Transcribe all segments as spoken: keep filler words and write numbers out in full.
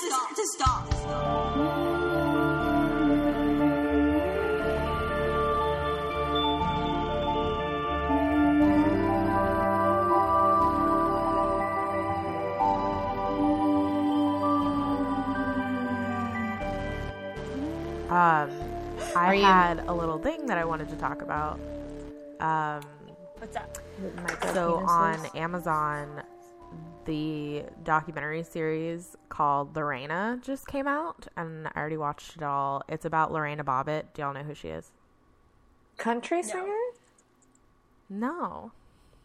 just, stop. Just stop. Just stop. Um, I had a little thing that I wanted to talk about. Um, What's up? So on Amazon, the documentary series called Lorena just came out, and I already watched it all. It's about Lorena Bobbitt. Do y'all know who she is? Country singer? No.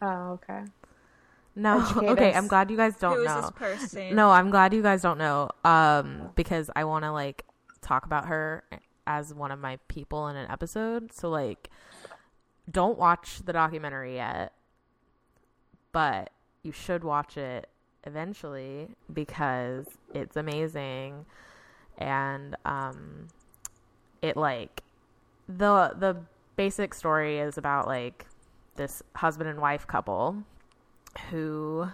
no. Oh, okay. No, okay, I'm glad you guys don't who know. Who is this person? No, I'm glad you guys don't know, um, because I want to, like, talk about her as one of my people in an episode. So, like, don't watch the documentary yet, but you should watch it eventually because it's amazing. And um it, like, the the basic story is about, like, this husband and wife couple who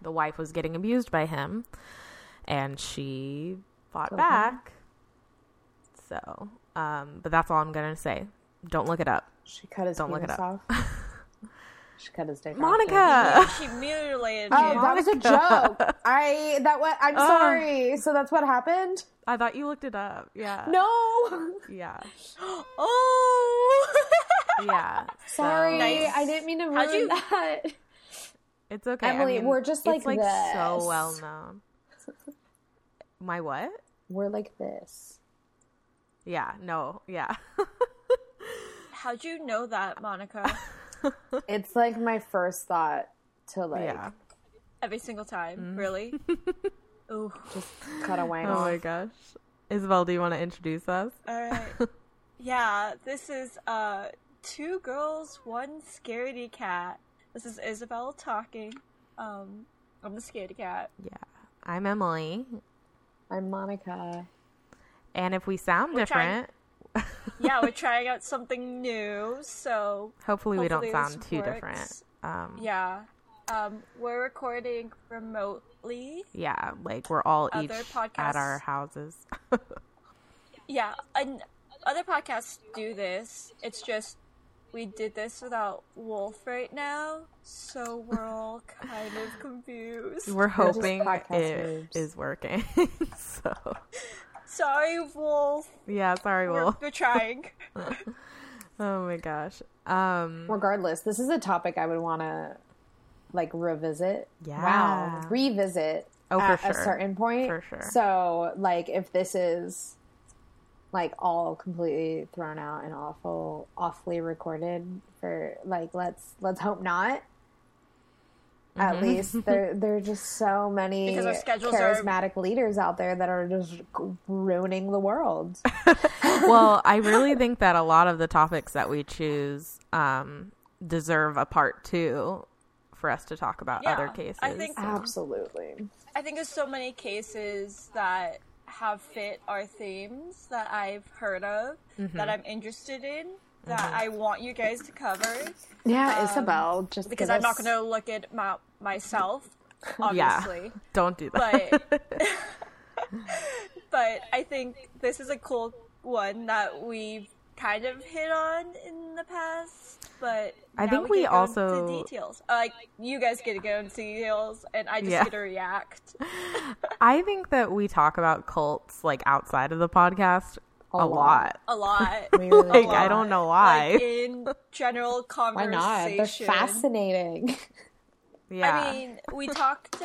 the wife was getting abused by him, and she fought okay. back. So, um, but that's all I'm going to say. Don't look it up. She cut his Don't penis look it up. off. She cut his dick Monica! Off. Monica! She mutilated him. Oh, that was a joke. I, that what, I'm uh, sorry. So that's what happened? I thought you looked it up. Yeah. No. Yeah. Oh. Yeah. Sorry. Nice. I didn't mean to ruin you... that. It's okay. Emily, I mean, we're just like, it's like this. So well known. My what? We're like this. Yeah, no, yeah. How'd you know that, Monica? It's like my first thought to, like... Yeah. Every single time, mm-hmm. really? Ooh. Just cut a wang off. Oh my gosh. Isabel, do you want to introduce us? All right. Yeah, this is uh, Two Girls, One Scaredy Cat. This is Isabel talking. Um, I'm the scaredy cat. Yeah. I'm Emily. I'm Monica. And if we sound we're different... Trying, yeah, we're trying out something new, so... Hopefully, hopefully we don't sound too works. different. Um, yeah. Um, we're recording remotely. Yeah, like, we're all other each podcasts, at our houses. Yeah, and other podcasts do this. It's just we did this without Wolf right now, so we're all kind of confused. We're hoping it is working, so... Sorry, Wolf. Yeah, sorry, Wolf. We're, we're trying. Oh my gosh. Um, Regardless, this is a topic I would want to, like, revisit. Yeah. Wow. Revisit oh, at for sure. a certain point. For sure. So, like, if this is, like, all completely thrown out and awful, awfully recorded for, like, let's let's hope not. At mm-hmm. least there, there are just so many charismatic are... leaders out there that are just ruining the world. Well, I really think that a lot of the topics that we choose um, deserve a part two for us to talk about yeah, other cases. I think so. Absolutely. I think there's so many cases that have fit our themes that I've heard of mm-hmm. that I'm interested in. That mm-hmm. I want you guys to cover. Yeah, um, Isabel, just because I'm us... not going to look at my, myself, obviously. Yeah, don't do that. But, but I think this is a cool one that we've kind of hit on in the past. But I think we, we also into details. Like, you guys get to go into details, and I just yeah. get to react. I think that we talk about cults, like, outside of the podcast. A, a lot. lot. A lot. Like, a lot. I don't know why. Like, in general conversation. Why not? They're fascinating. Yeah. I mean, we talked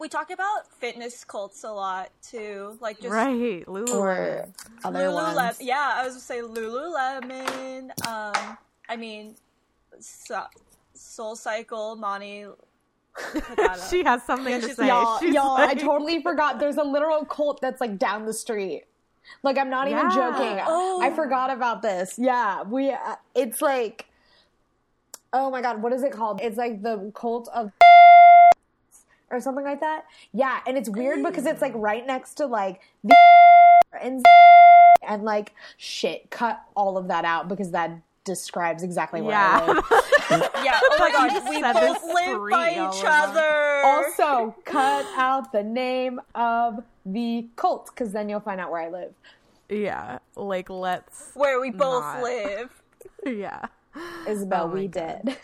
we talked about fitness cults a lot, too. Like, just... Right. Lululemon. Or other Lululemon. Ones. Yeah, I was going to say Lululemon. Um, I mean, so, SoulCycle, Monty... She has something yeah, to say. Y'all, y'all like... I totally forgot. There's a literal cult that's, like, down the street. Like, I'm not yeah. even joking. Oh. I forgot about this. Yeah, we. Uh, it's like, oh my god, what is it called? It's like the cult of or something like that. Yeah, and it's weird because it's like right next to like the and and like shit. Cut all of that out because that describes exactly what yeah. I live. Yeah. Oh my gosh. We both live by each other. Also, cut out the name of the cult, because then you'll find out where I live. Yeah. Like, let's. Where we both not... live. Yeah. Isabel, oh we God. did.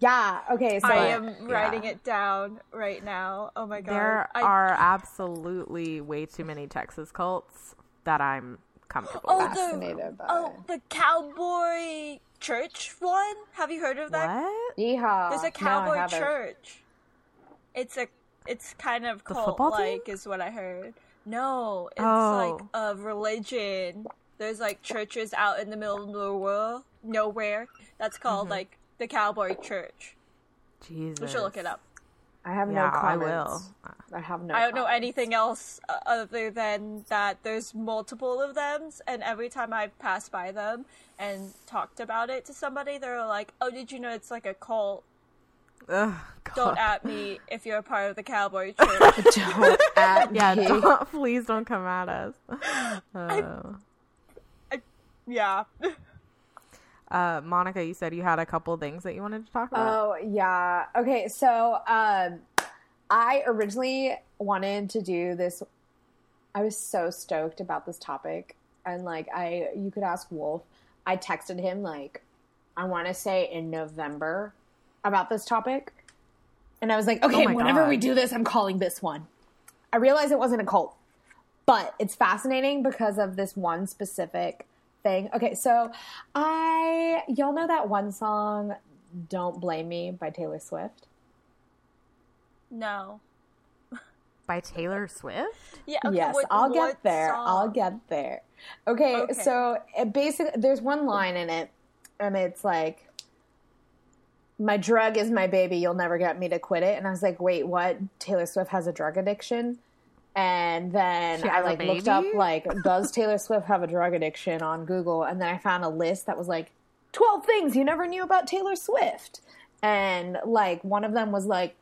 Yeah. Okay. So I am yeah. writing it down right now. Oh my God. There I... are absolutely way too many Texas cults that I'm comfortable oh, with. Fascinated by. Oh, the cowboy church one? Have you heard of that? What? Yeehaw. There's a cowboy no, church. It's a, it's kind of cult-like is what I heard. No, it's oh. like a religion. There's like churches out in the middle of the world, nowhere. That's called mm-hmm. like the Cowboy Church. Jesus. We should look it up. I have yeah, no comments. I will. I have no I don't comments. know anything else other than that there's multiple of them, and every time I've passed by them and talked about it to somebody, they're like, oh, did you know it's like a cult? Ugh, don't at me if you're a part of the Cowboy Church. Don't at me. Yeah, don't, please don't come at us. Uh, I, I, yeah. Uh, Monica, you said you had a couple things that you wanted to talk about. Oh, yeah. Okay, so um, I originally wanted to do this. I was so stoked about this topic. And, like, I you could ask Wolf. I texted him, like, I want to say in November about this topic, and I was like, okay, oh whenever God. we do this, I'm calling this one. I realized it wasn't a cult, but it's fascinating because of this one specific thing. Okay, so I, y'all know that one song, Don't Blame Me by Taylor Swift? No. By Taylor Swift? Yeah. Okay, yes, what, I'll what get there. Song? I'll get there. Okay, okay. So it basically, there's one line in it, and it's like, my drug is my baby. You'll never get me to quit it. And I was like, wait, what? Taylor Swift has a drug addiction? And then I like looked up, like, does Taylor Swift have a drug addiction on Google? And then I found a list that was like twelve things you never knew about Taylor Swift. And like one of them was like,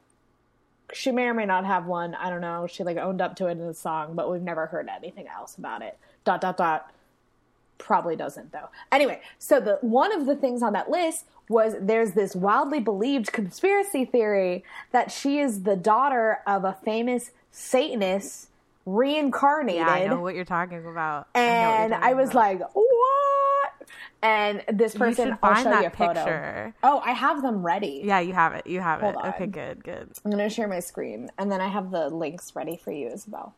she may or may not have one. I don't know. She like owned up to it in the song, but we've never heard anything else about it. Dot, dot, dot. Probably doesn't though. Anyway, so the one of the things on that list was there's this wildly believed conspiracy theory that she is the daughter of a famous Satanist reincarnated. Yeah, I know what you're talking about. And I, talking I was about. like, what? And this person, you should find I'll show that you a picture. Photo. Oh, I have them ready. Yeah, you have it. You have Hold it. On. Okay, good, good. I'm gonna share my screen, and then I have the links ready for you as well.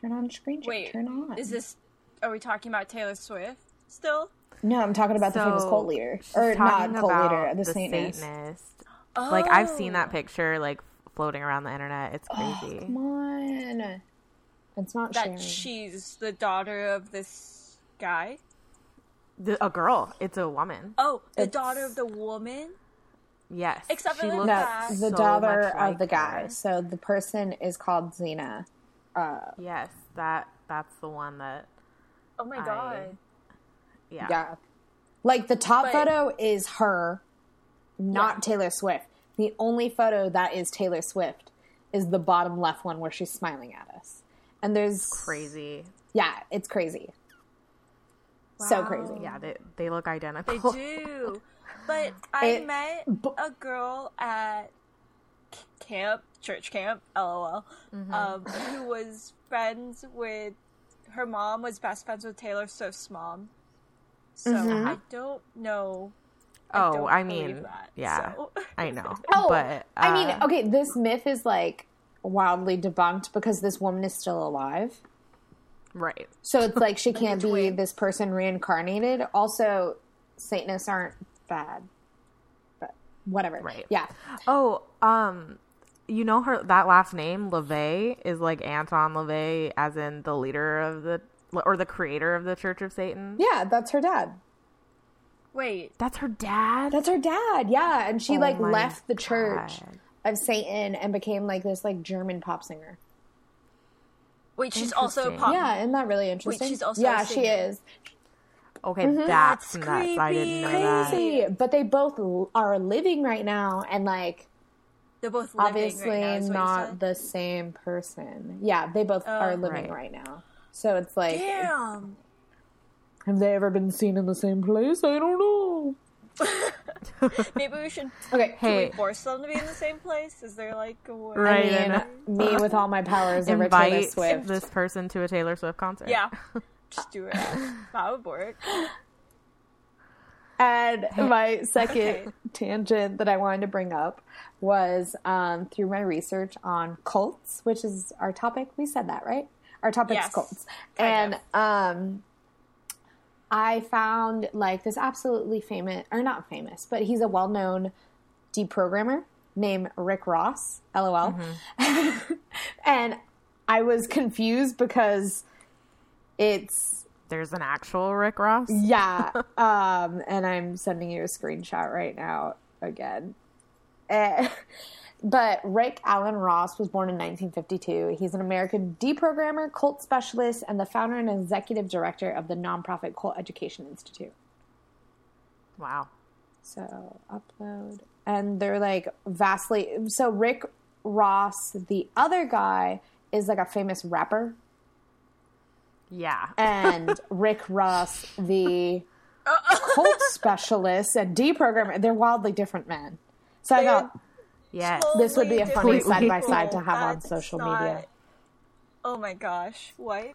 Turn on screen. Wait, turn on. Is this? Are we talking about Taylor Swift still? No, I'm talking about so, the famous cult leader. Or not cult leader, the, the Satanist. Satanist. Oh. Like, I've seen that picture, like, floating around the internet. It's crazy. Oh, come on. It's not That sharing. She's the daughter of this guy? The, a girl. It's a woman. Oh, the it's... daughter of the woman? Yes. Except for the guy. No, the so daughter of like the guy. Her. So the person is called Zena. Uh, yes, that that's the one that... Oh my God. I, yeah. Yeah. Like the top but, photo is her, not yeah. Taylor Swift. The only photo that is Taylor Swift is the bottom left one where she's smiling at us. And there's crazy. Yeah, it's crazy. Wow. So crazy. Yeah, they they look identical. They do. But I it, met a girl at camp, church camp, LOL, mm-hmm. um, who was friends with her mom was best friends with Taylor Swift's mom. So mm-hmm. I don't know. I oh, don't I mean, that, yeah, so. I know. Oh, but, uh, I mean, okay, this myth is like wildly debunked because this woman is still alive. Right. So it's like she can't be this person reincarnated. Also, Satanists aren't bad, but whatever. Right. Yeah. Oh, um... You know her that last name LaVey is like Anton LaVey, as in the leader of the or the creator of the Church of Satan. Yeah, that's her dad. Wait, that's her dad. That's her dad. Yeah, and she oh like left the God. Church of Satan and became like this like German pop singer. Wait, she's also a pop. Yeah, isn't that really interesting? Wait, she's also yeah, a she is. Okay, mm-hmm. that's, that's nuts. I didn't know Crazy. That. But they both are living right now, and like. They're both living obviously right now, is what not you said? The same person. Yeah, they both oh, are living right. right now. So it's like, damn. Have they ever been seen in the same place? I don't know. Maybe we should. Okay, hey. Can we force them to be in the same place? Is there like a way? Right. I mean, me with all my powers over Taylor Swift. This person to a Taylor Swift concert. Yeah, just do it. That would work. And my second okay. tangent that I wanted to bring up was um, through my research on cults, which is our topic. We said that, right? Our topic is yes, cults. And um, I found like this absolutely famous, or not famous, but he's a well-known deprogrammer named Rick Ross, LOL. Mm-hmm. And I was confused because it's... There's an actual Rick Ross? Yeah. um, and I'm sending you a screenshot right now again. Eh. But Rick Allen Ross was born in nineteen fifty-two. He's an American deprogrammer, cult specialist, and the founder and executive director of the nonprofit Cult Education Institute. Wow. So, upload. And they're like vastly... So Rick Ross, the other guy, is like a famous rapper. Yeah. And Rick Ross, the cult specialist and deprogrammer, they're wildly different men. So I thought, yes, this would be a funny side by side to have on social media. Oh my gosh, what?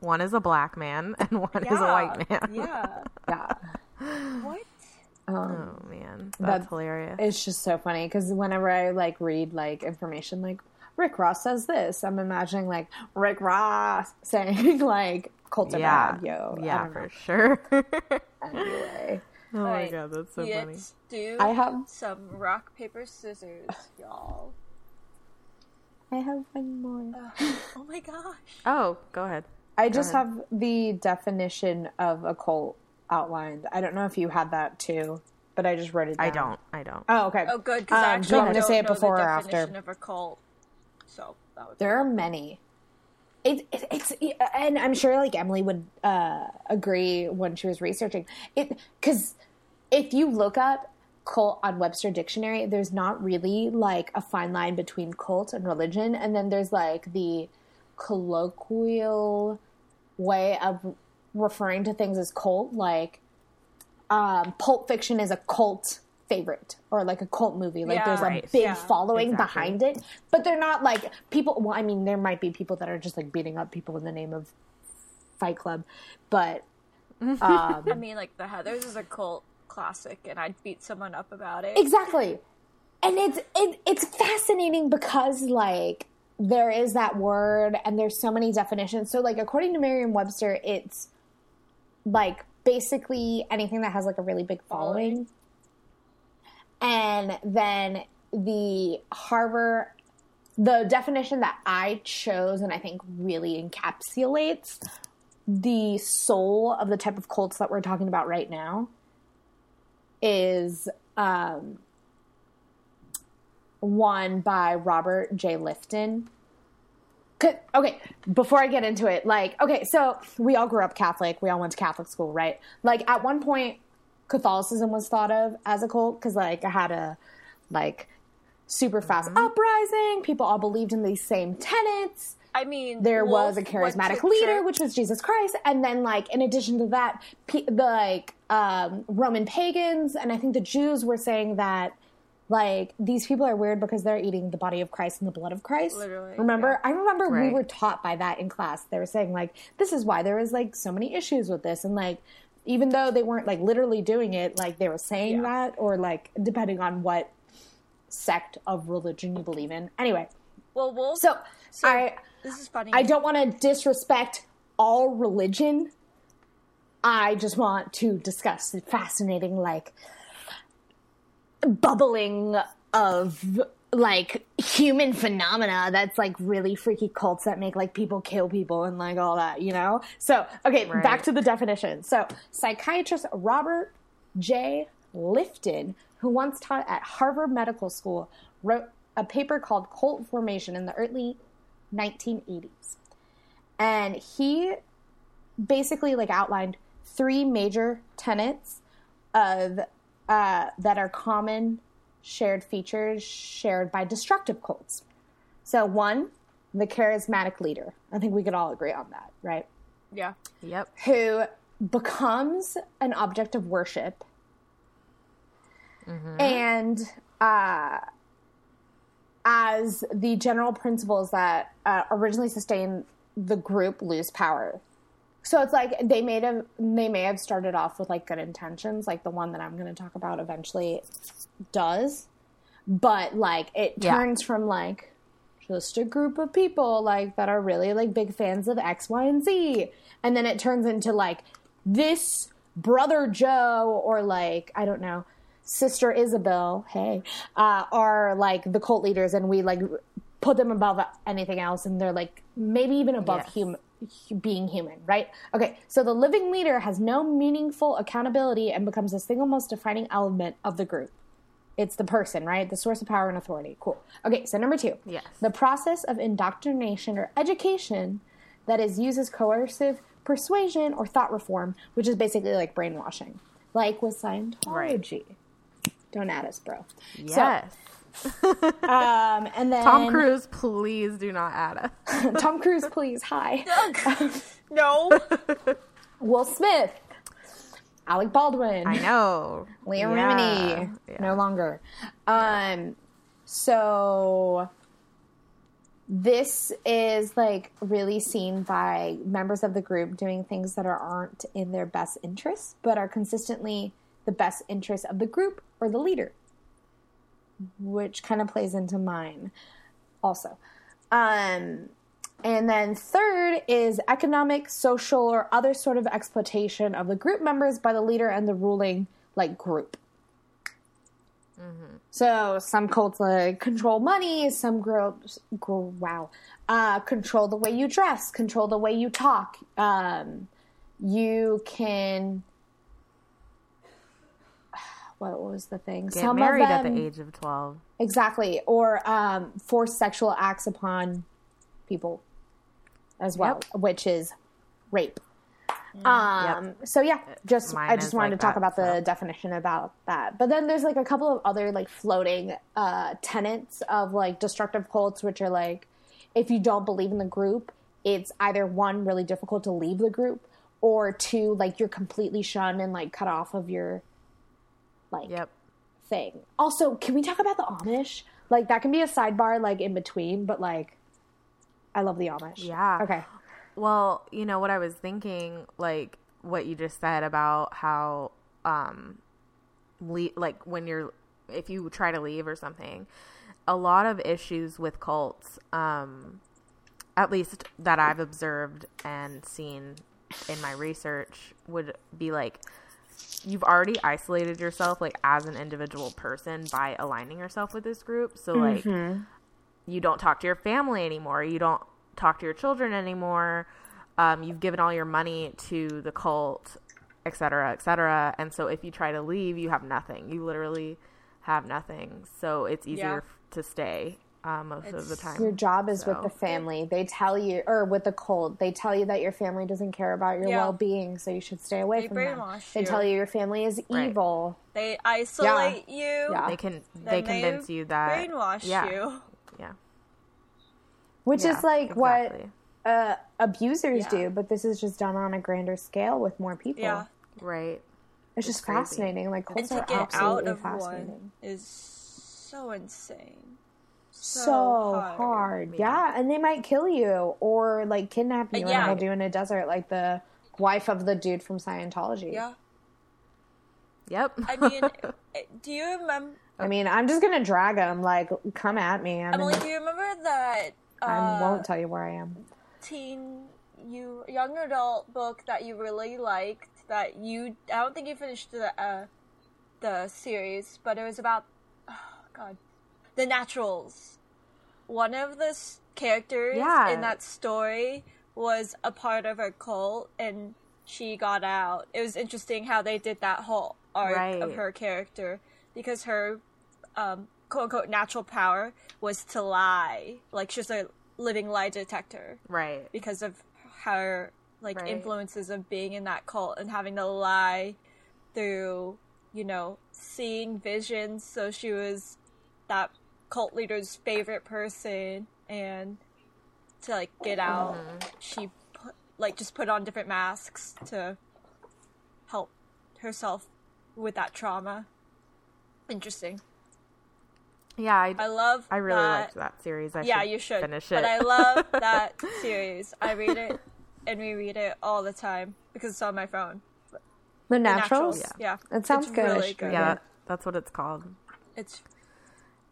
One is a black man and one yeah, is a white man. Yeah. Yeah. What? Um, oh man, that's, that's hilarious. It's just so funny because whenever I like read like information like Rick Ross says this, I'm imagining like Rick Ross saying like cult of bad, yo. Yeah, for sure. Anyway. Oh my right. god, that's so Let's funny. Do I have some rock, paper, scissors, y'all. I have one more. Oh, oh my gosh. Oh, go ahead. I go just ahead. have the definition of a cult outlined. I don't know if you had that too, but I just wrote it down. I don't. I don't. Oh, okay. Oh, good. Because um, I actually don't, don't say it before know the or definition after. Of a cult. So that would there be are many. It, it, it's and I'm sure like Emily would uh, agree when she was researching it, because if you look up cult on Webster Dictionary, there's not really like a fine line between cult and religion, and then there's like the colloquial way of referring to things as cult, like um, Pulp Fiction is a cult favorite or like a cult movie, like yeah, there's a right. big yeah, following exactly. behind it, but they're not like people. Well, I mean, there might be people that are just like beating up people in the name of Fight Club, but um, I mean, like the Heathers is a cult classic, and I'd beat someone up about it. Exactly, and it's it, it's fascinating because like there is that word, and there's so many definitions. So like according to Merriam-Webster, it's like basically anything that has like a really big following. And then the Harvard, the definition that I chose and I think really encapsulates the soul of the type of cults that we're talking about right now is um, one by Robert J. Lifton. Okay, before I get into it, like, okay, so we all grew up Catholic. We all went to Catholic school, right? Like, at one point... Catholicism was thought of as a cult because, like, I had a, like, super fast mm-hmm. uprising. People all believed in these same tenets. I mean, there Wolf was a charismatic leader, which was Jesus Christ. And then, like, in addition to that, pe- the, like, um, Roman pagans and I think the Jews were saying that, like, these people are weird because they're eating the body of Christ and the blood of Christ. Literally. Remember? Yeah. I remember right. we were taught by that in class. They were saying, like, this is why there was, like, so many issues with this. And, like, even though they weren't, like, literally doing it, like, they were saying yeah. that, or, like, depending on what sect of religion you believe in. Anyway. Well, Wolf, so, so I, this is funny. I don't want to disrespect all religion. I just want to discuss the fascinating, like, bubbling of, like, human phenomena that's, like, really freaky cults that make, like, people kill people and, like, all that, you know? So, okay, right. back to the definition. So, psychiatrist Robert J. Lifton, who once taught at Harvard Medical School, wrote a paper called Cult Formation in the early nineteen eighties. And he basically, like, outlined three major tenets of uh, that are common shared features shared by destructive cults. So one, the charismatic leader. I think we could all agree on that, right? Yeah. Yep. Who becomes an object of worship Mm-hmm. And uh, as the general principles that uh, originally sustained the group lose power. So it's like they may have they may have started off with like good intentions, like the one that I'm going to talk about eventually does, but like it turns yeah. from like just a group of people like that are really like big fans of X, Y, and Z, and then it turns into like this Brother Joe or like I don't know. Sister Isabel, hey, uh, are like the cult leaders, and we like put them above anything else, and they're like maybe even above yes. human, being human, right? Okay, so the living leader has no meaningful accountability and becomes the single most defining element of the group. It's the person, right? The source of power and authority. Cool. Okay, so number two, yes. the process of indoctrination or education that is used as coercive persuasion or thought reform, which is basically like brainwashing, like with Scientology. Right. Don't add us, bro. Yes. So, um, and then Tom Cruise, please do not add us. Tom Cruise, please. Hi. No. Will Smith. Alec Baldwin. I know. Leah yeah. Remini. Yeah. No longer. Um, so this is like really seen by members of the group doing things that are, aren't in their best interests, but are consistently the best interest of the group or the leader, which kind of plays into mine also. Um, and then third is economic, social, or other sort of exploitation of the group members by the leader and the ruling like group. Mm-hmm. So some cults like control money, some groups grow, wow, uh, control the way you dress, control the way you talk. Um, you can... What was the thing? Get Some married them, at the age of twelve. Exactly. Or um, force sexual acts upon people as well, yep. which is rape. Mm, um, yep. So, yeah, just Mine I just wanted like to talk that, about the so. definition about that. But then there's, like, a couple of other, like, floating uh, tenets of, like, destructive cults, which are, like, if you don't believe in the group, it's either, one, really difficult to leave the group, or, two, like, you're completely shunned and, like, cut off of your... like yep. thing. Also, can we talk about the Amish? Like that can be a sidebar like in between, but like I love the Amish. Yeah. Okay. Well, you know what I was thinking, like what you just said about how um le- like when you're if you try to leave or something, a lot of issues with cults, um at least that I've observed and seen in my research, would be like you've already isolated yourself like as an individual person by aligning yourself with this group. So like mm-hmm. you don't talk to your family anymore. You don't talk to your children anymore. Um, you've given all your money to the cult, et cetera, et cetera. And so if you try to leave, you have nothing. You literally have nothing. So it's easier yeah. to stay uh, most it's, of the time. Your job is so. with the family. They tell you, or with the cult, they tell you that your family doesn't care about your yeah. well-being, so you should stay away they from them. You. They tell you your family is right. evil. They isolate yeah. you. Yeah. They can. They convince they you that brainwash yeah. you. Yeah. Which yeah, is like exactly. what uh, abusers yeah. do, but this is just done on a grander scale with more people. Yeah. Right. It's, it's just crazy. Fascinating. Like cults and to are get absolutely out of fascinating. One is so insane. So, so hard, hard. Yeah. yeah, and they might kill you or like kidnap you, uh, yeah. and they'll do in a desert, like the wife of the dude from Scientology. Yeah. Yep. I mean, do you remember? I mean, I'm just gonna drag him. Like, come at me, I'm Emily. In... Do you remember that? Uh, I won't tell you where I am. Teen, you young adult book that you really liked that you I don't think you finished the uh, the series, but it was about oh god. The Naturals. One of the characters yeah. in that story was a part of a cult, and she got out. It was interesting how they did that whole arc right. of her character, because her um, quote-unquote natural power was to lie. Like, she's a living lie detector. Right. Because of her, like, right. influences of being in that cult and having to lie through, you know, seeing visions. So she was that cult leader's favorite person, and to like get out mm-hmm. she put, like just put on different masks to help herself with that trauma. Interesting. Yeah, I, I love. I really that. liked that series. I yeah, should you should finish it. But I love that series. I read it and reread it all the time because it's on my phone. The Naturals. The Naturals. Yeah. yeah, it sounds good. Really good. Yeah, that, that's what it's called. It's.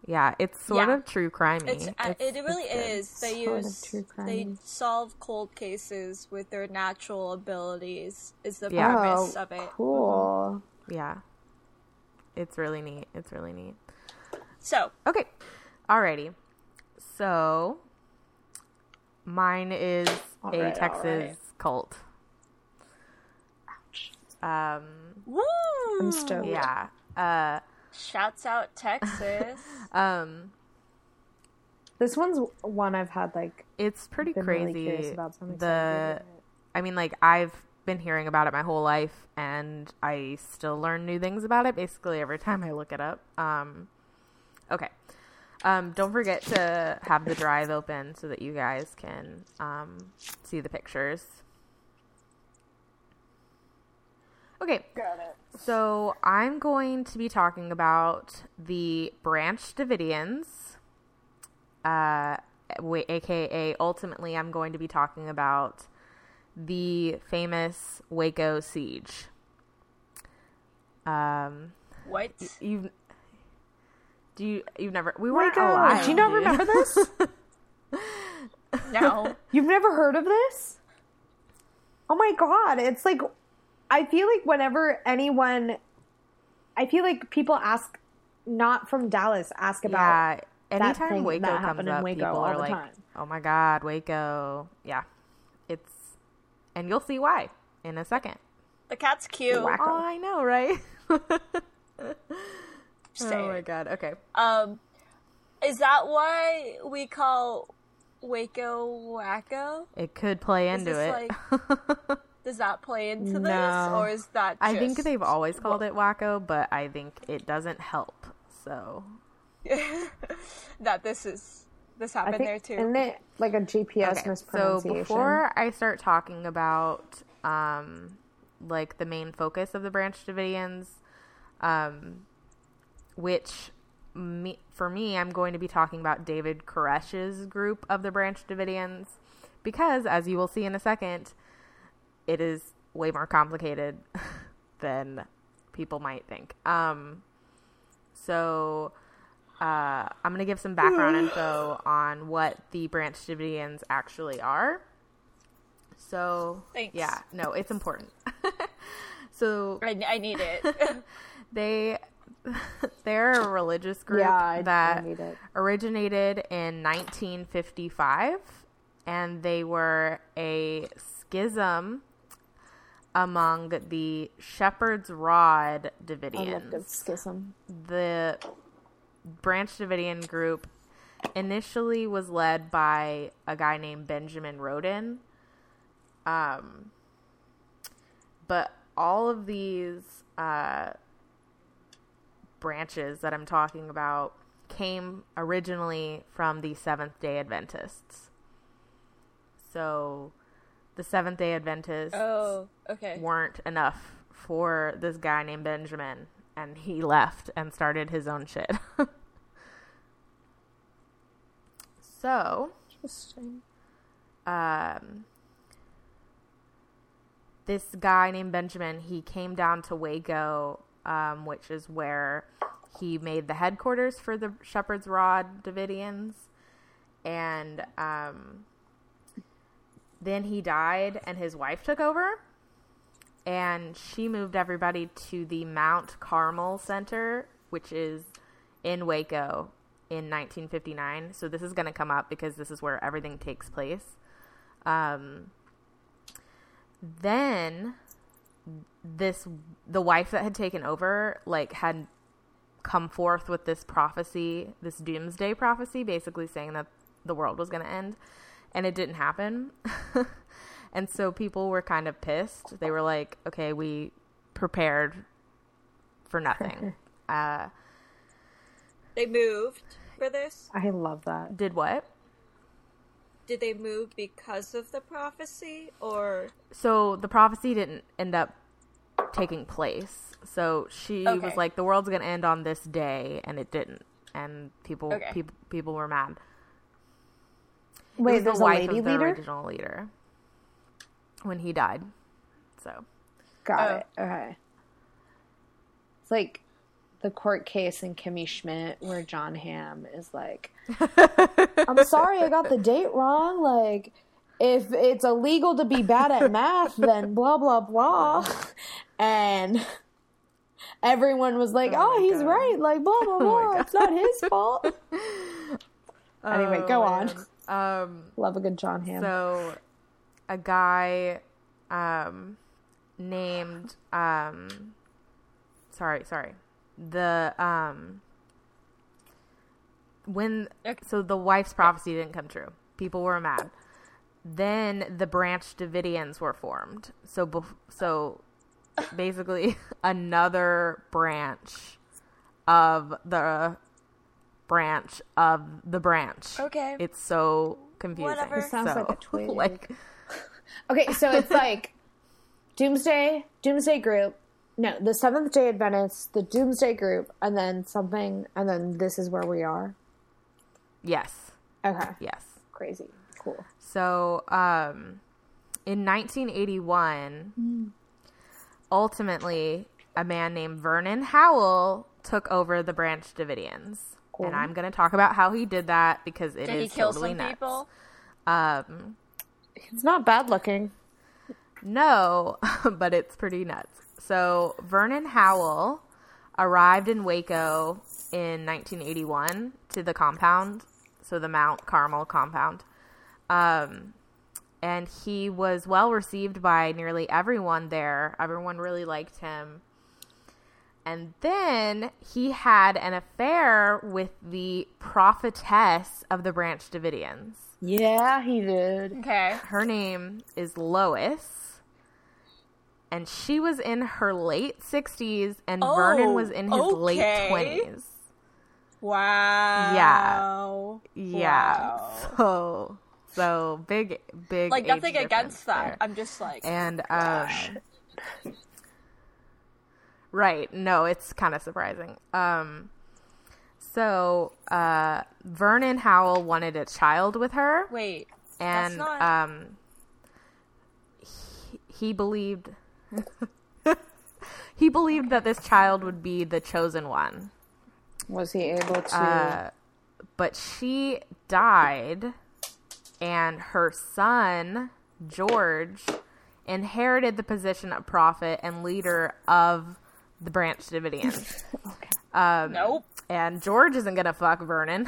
Yeah, it's sort yeah. of true crimey. It's, it's, it really it's is. They use they solve cold cases with their natural abilities. Is the yeah. premise oh, of it? Cool. Mm-hmm. Yeah, it's really neat. It's really neat. So okay, alrighty. So mine is all a right, Texas right. cult. Ouch. Um. Woo! I'm stoked. Yeah. Uh. Shouts out Texas. um, this one's one I've had like it's pretty crazy. Really about the, I mean, like I've been hearing about it my whole life, and I still learn new things about it basically every time I look it up. Um, okay, um, don't forget to have the drive open so that you guys can um see the pictures. Okay, got it. So I'm going to be talking about the Branch Davidians, uh, aka ultimately I'm going to be talking about the famous Waco Siege. Um, what you, you've do you you've never we weren't Waco. alive. Do you not dude. remember this? No, you've never heard of this? Oh my God, it's like. I feel like whenever anyone, I feel like people ask, not from Dallas, ask about yeah, anytime that thing Waco that happened in Waco all the like, time. Oh my God, Waco. Yeah. It's, and you'll see why in a second. The cat's cute. Wacko. Oh, I know, right? Oh my God. Okay. Um, is that why we call Waco Wacko? It could play into it. Like... Does that play into no. this, or is that just... I think they've always called it Waco, but I think it doesn't help, so... that this is... This happened I think, there, too. Isn't it like a G P S okay, mispronunciation? So before I start talking about, um, like, the main focus of the Branch Davidians, um, which, me, for me, I'm going to be talking about David Koresh's group of the Branch Davidians, because, as you will see in a second... It is way more complicated than people might think. Um, so uh, I'm going to give some background info on what the Branch Davidians actually are. So, Thanks. yeah, no, it's important. so I, I need it. they, they're a religious group yeah, I, that I need it. originated in nineteen fifty-five, and they were a schism among the Shepherd's Rod Davidians. Schism. The Branch Davidian group initially was led by a guy named Benjamin Roden. Um, but all of these uh, branches that I'm talking about came originally from the Seventh Day Adventists. So... The Seventh Day Adventists oh, okay. weren't enough for this guy named Benjamin, and he left and started his own shit. so, Interesting. Um, this guy named Benjamin, he came down to Waco, um, which is where he made the headquarters for the Shepherd's Rod Davidians, and um. Then he died, and his wife took over, and she moved everybody to the Mount Carmel Center, which is in Waco in nineteen fifty-nine. So this is going to come up because this is where everything takes place. Um, then this the wife that had taken over like had come forth with this prophecy, this doomsday prophecy, basically saying that the world was going to end. And it didn't happen. And so people were kind of pissed. They were like, okay, we prepared for nothing. uh, they moved for this? I love that. Did what? Did they move because of the prophecy? or? So the prophecy didn't end up taking place. So she okay. was like, the world's going to end on this day, and it didn't. And people okay. pe- people were mad. Wait, there's the wife a lady of the leader? Original leader when he died. So. Got oh. it. Okay. It's like the court case in Kimmy Schmidt where Jon Hamm is like, I'm sorry I got the date wrong. Like, if it's illegal to be bad at math, then blah, blah, blah. And everyone was like, oh, oh he's God. right. Like, blah, blah, blah. Oh, it's not his fault. Anyway, oh, go on. Um, Love a good Jon Hamm. So a guy um, named... Um, Sorry, sorry. The, um, when, so the wife's prophecy didn't come true. People were mad. Then the Branch Davidians were formed. So, bef- so basically another branch of the branch of the branch. Okay. It's so confusing. Whatever. It sounds so, like a twig. Like... Okay, so it's like Doomsday, Doomsday Group. No, the Seventh Day Adventists, the Doomsday Group, and then something, and then this is where we are. Yes. Okay. Yes. Crazy. Cool. So, um, in nineteen eighty-one, mm. ultimately, a man named Vernon Howell took over the Branch Davidians, cool. and I'm going to talk about how he did that because it did is totally nuts. Did he kill some people? Um, it's not bad looking. No, but it's pretty nuts. So Vernon Howell arrived in Waco in nineteen eighty-one to the compound, so the Mount Carmel compound, um, and he was well received by nearly everyone there. Everyone really liked him. And then he had an affair with the prophetess of the Branch Davidians. Yeah, he did. Okay. Her name is Lois. And she was in her late sixties, and oh, Vernon was in his okay. late twenties. Wow. Yeah. Yeah. Wow. So, so big, big. Like, nothing against that. There. I'm just like. And, um. Gosh. Right. No, it's kind of surprising. Um. So, uh, Vernon Howell wanted a child with her. Wait. And, that's not... um. He, he believed. He believed that this child would be the chosen one. Was he able to? Uh, but she died, and her son, George, inherited the position of prophet and leader of the Branch Davidians. Okay. Um, nope. And George isn't going to fuck Vernon.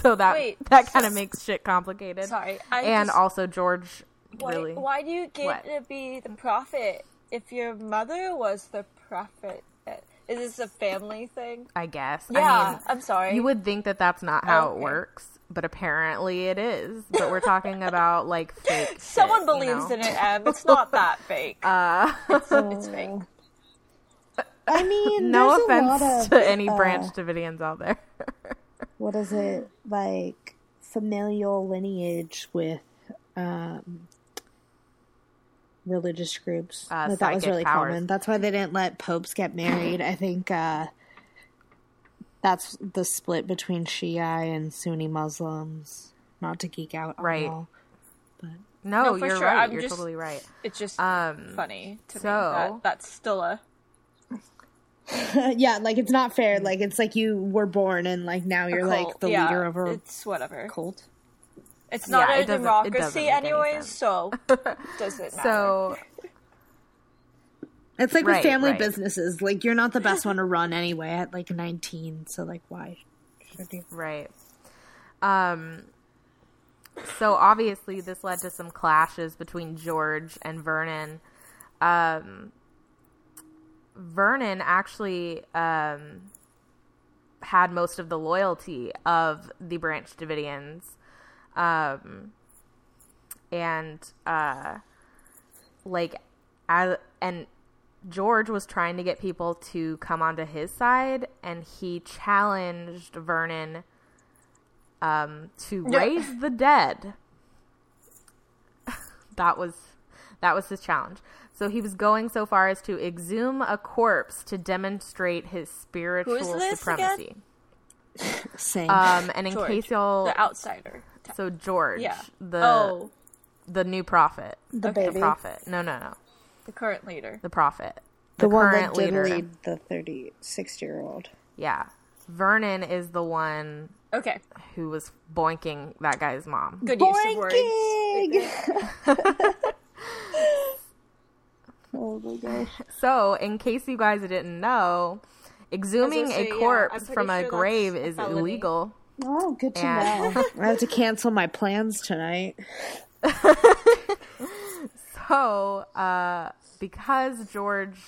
So that Wait, that kind of makes shit complicated. Sorry. I and just... also, George why, really. Why do you get what? to be the prophet? If your mother was the prophet, is this a family thing? I guess. Yeah, I mean, I'm sorry. You would think that that's not how oh, okay. it works, but apparently it is. But we're talking about, like, fake Someone shit, believes you know? in it, Em. It's not that fake. Uh, it's, it's fake. I mean, no offense a lot of, to any uh, Branch Davidians out there. What is it? Like, familial lineage with... Um, religious groups uh, like that was really powers. common. That's why they didn't let popes get married. I think uh, that's the split between Shia and Sunni Muslims. Not to geek out on right all, but no, no you're sure. right I'm you're just, totally right. It's just um, funny to so... me that that's still a yeah like it's not fair. Like it's like you were born and like now you're like the yeah, leader of a it's whatever cult. It's not yeah, a it democracy anyways, so does it matter? So it's like right, with family right. businesses. Like, you're not the best one to run anyway at, like, nineteen. So, like, why? Right. Um. So, obviously, this led to some clashes between George and Vernon. Um, Vernon actually... Um, had most of the loyalty of the Branch Davidians. Um, and, uh, like, as, and George was trying to get people to come onto his side, and he challenged Vernon, um, to raise the dead. That was, That was his challenge. So he was going so far as to exhume a corpse to demonstrate his spiritual supremacy. Same. Um, and in George, case y'all... The outsider. So George. Yeah. The, oh. The new prophet. The okay. baby. The prophet. No, no, no. The current leader. The prophet. The, the one that did leader. lead the thirty-six-year-old. Yeah. Vernon is the one... Okay. Who was boinking that guy's mom. Good boinking! Use of words. Oh my gosh. So, in case you guys didn't know, exhuming say, a corpse yeah, from a sure grave is felony. Illegal. Oh, good to and... know. I have to cancel my plans tonight. So, uh, because George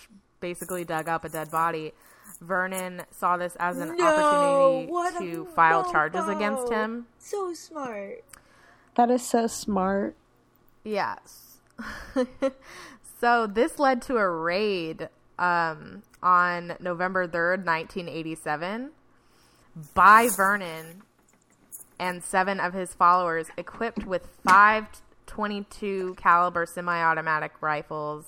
basically dug up a dead body, Vernon saw this as an no, opportunity to a, file no, charges no. against him. So smart. That is so smart. Yes. So this led to a raid um, on November third, nineteen eighty-seven by Vernon and seven of his followers equipped with five twenty-two caliber semi-automatic rifles.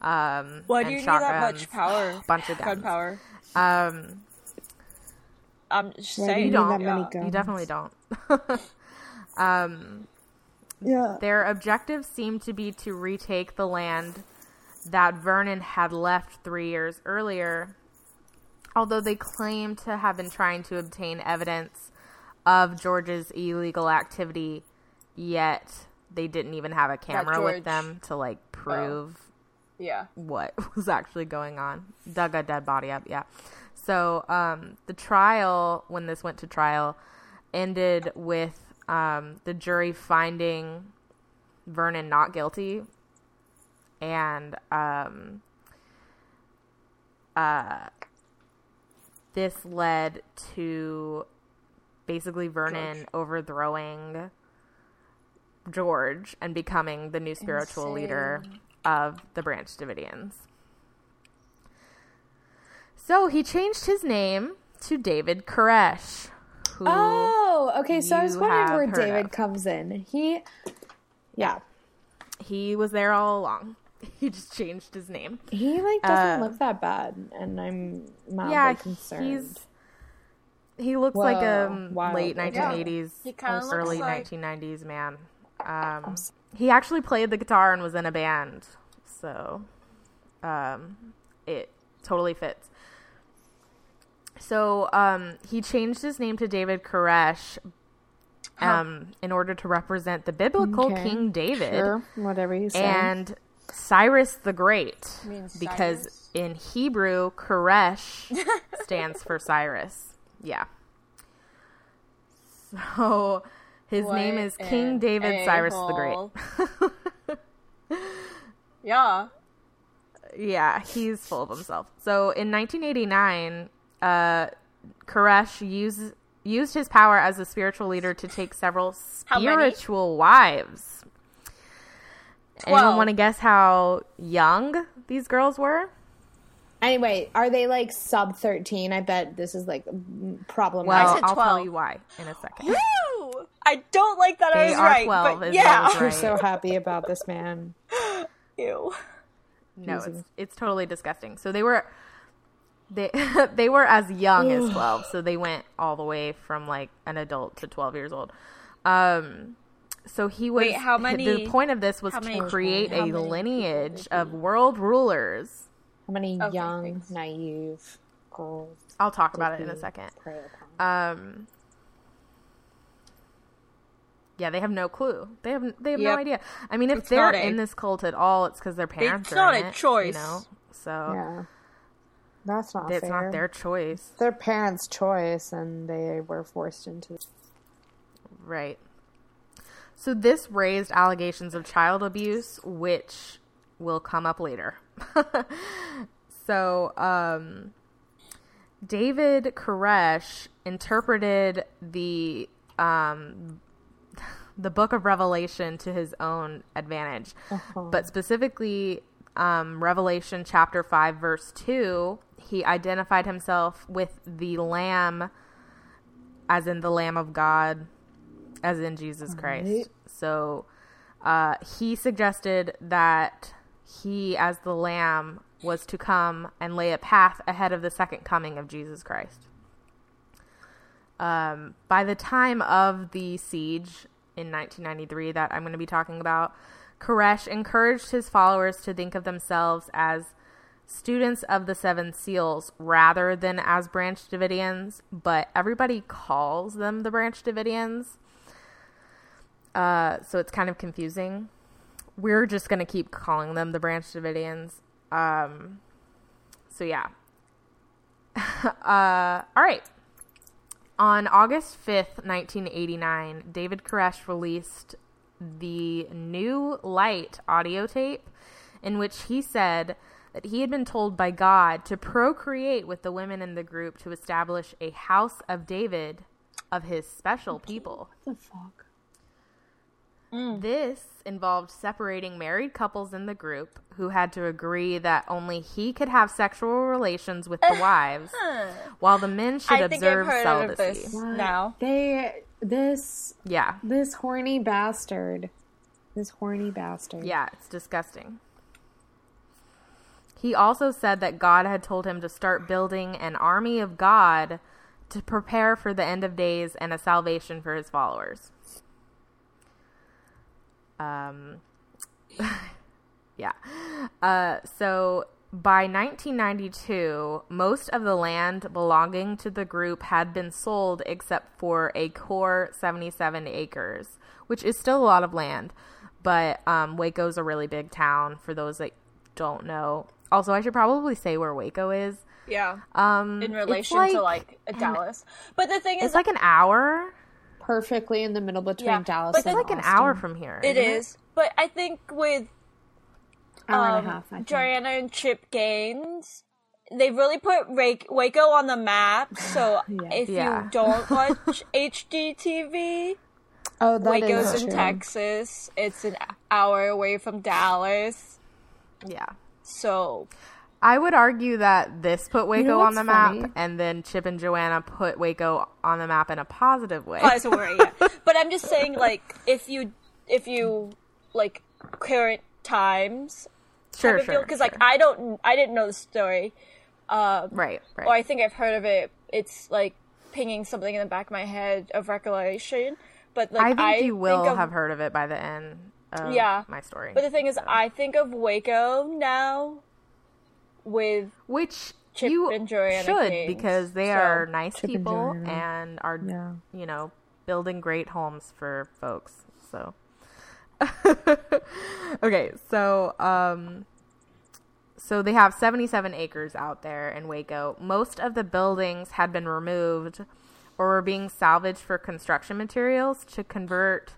Um, Why do you need that much power? Bunch of guns. Gunpowder. Um, I'm just yeah, saying. You don't. Yeah. You definitely don't. um, yeah. Their objective seemed to be to retake the land that Vernon had left three years earlier, although they claimed to have been trying to obtain evidence of George's illegal activity, yet they didn't even have a camera with them to, like, prove... Oh. Yeah. What was actually going on. Dug a dead body up, yeah. So um, the trial, when this went to trial, ended with um, the jury finding Vernon not guilty. And um, uh, this led to basically Vernon George. overthrowing George and becoming the new spiritual Insane. leader of the Branch Davidians. So he changed his name to David Koresh. Oh, okay. So I was wondering where David of. comes in. He, yeah, he was there all along. He just changed his name. He like doesn't uh, look that bad, and I'm mildly yeah, concerned. He's, he looks Whoa, like a wow. late nineteen eighties, yeah. early like... nineteen nineties man. Um, he actually played the guitar and was in a band, so um, it totally fits. So um, he changed his name to David Koresh um, huh. in order to represent the biblical okay. King David, sure. whatever you say, and Cyrus the Great, because Cyrus? in Hebrew, Koresh stands for Cyrus. Yeah. So... His what name is King David a-hole. Cyrus the Great. yeah. Yeah, he's full of himself. So in nineteen eighty-nine, uh, Koresh used, used his power as a spiritual leader to take several spiritual wives. Twelve. Anyone want to guess how young these girls were? Anyway, are they like sub thirteen? I bet this is like problematic. Well, I said twelve. I'll tell you why in a second. I don't like that I was right, but yeah. We're right. so happy about this man. Ew. No, it's, it's totally disgusting. So they were they they were as young as twelve, so they went all the way from like an adult to twelve years old. Um, so he was Wait, how many, the point of this was to create how many, a lineage of world rulers. How many okay, young, thanks. naive girls? I'll talk about it in a second. Um Yeah, they have no clue. They have they have yep. no idea. I mean, if it's they're in a, this cult at all, it's because their parents it's are It's not in a it, choice. You know? So yeah. That's not It's fair. not their choice. It's their parents' choice, and they were forced into it. Right. So this raised allegations of child abuse, which will come up later. So um, David Koresh interpreted the... Um, the book of Revelation to his own advantage. Uh-huh. But specifically, um, Revelation chapter five, verse two, he identified himself with the Lamb, as in the Lamb of God, as in Jesus Christ. Right. So Uh, he suggested that he, as the Lamb, was to come and lay a path ahead of the second coming of Jesus Christ. Um, by the time of the siege in nineteen ninety-three that I'm going to be talking about, Koresh encouraged his followers to think of themselves as students of the seven seals rather than as Branch Davidians, but everybody calls them the Branch Davidians. Uh, so it's kind of confusing. We're just going to keep calling them the Branch Davidians. Um, so yeah. uh, all right. On August fifth, nineteen eighty-nine, David Koresh released the New Light audio tape in which he said that he had been told by God to procreate with the women in the group to establish a house of David of his special people. What the fuck? Mm. This involved separating married couples in the group who had to agree that only he could have sexual relations with the wives, while the men should I observe think I've heard celibacy. Of this now. They, this, yeah, this horny bastard, this horny bastard. Yeah, it's disgusting. He also said that God had told him to start building an army of God to prepare for the end of days and a salvation for his followers. Um, yeah. Uh, so by nineteen ninety-two, most of the land belonging to the group had been sold except for a core seventy-seven acres, which is still a lot of land, but, um, Waco's a really big town for those that don't know. Also, I should probably say where Waco is. Yeah. Um, in relation like to like an, Dallas. But the thing is, it's like an hour. Perfectly in the middle between yeah, Dallas and Austin. But it's like an hour from here. It is. It? But I think with um, hour and a half, I think. Joanna and Chip Gaines, they really put Waco on the map. So yeah. if yeah. you don't watch H G T V, oh, that Waco's is in true. Texas. It's an hour away from Dallas. Yeah. So I would argue that this put Waco you know on the funny? map, and then Chip and Joanna put Waco on the map in a positive way. Positive way, yeah. But I'm just saying, like, if you, if you, like, current times, sure, sure, because sure. like I don't, I didn't know the story, uh, right, right, or I think I've heard of it. It's like pinging something in the back of my head of recollection, but like I think I you will think of, have heard of it by the end of yeah, my story. But the thing is, so. I think of Waco now. With which Chip you and Joanna should Gaines. Because they so, are nice Chip people and, and are yeah. you know building great homes for folks. So okay, so um, so they have seventy-seven acres out there in Waco. Most of the buildings had been removed or were being salvaged for construction materials to convert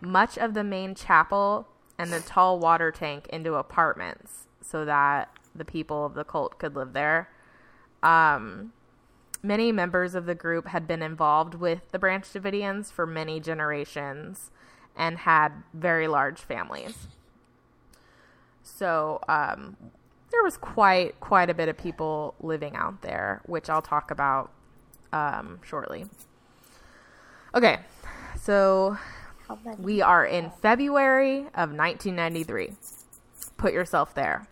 much of the main chapel and the tall water tank into apartments, so that the people of the cult could live there. Um, many members of the group had been involved with the Branch Davidians for many generations and had very large families. So um, there was quite quite a bit of people living out there, which I'll talk about um, shortly. Okay, so we are in February of nineteen ninety-three. Put yourself there.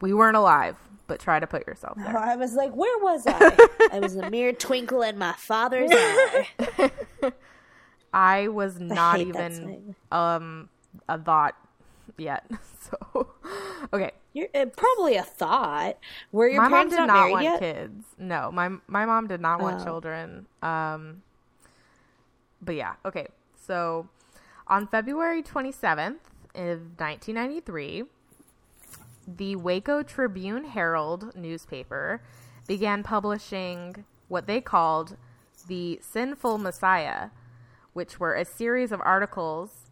We weren't alive, but try to put yourself there. I was like, where was I? I was a mere twinkle in my father's eye. I was not I even um, a thought yet. So, okay. You're uh, probably a thought. Were your my parents not married yet? My mom did not want kids. No, my, my mom did not want oh. children. Um, but yeah, okay. So, on February twenty-seventh of nineteen ninety-three... the Waco Tribune-Herald newspaper began publishing what they called the Sinful Messiah, which were a series of articles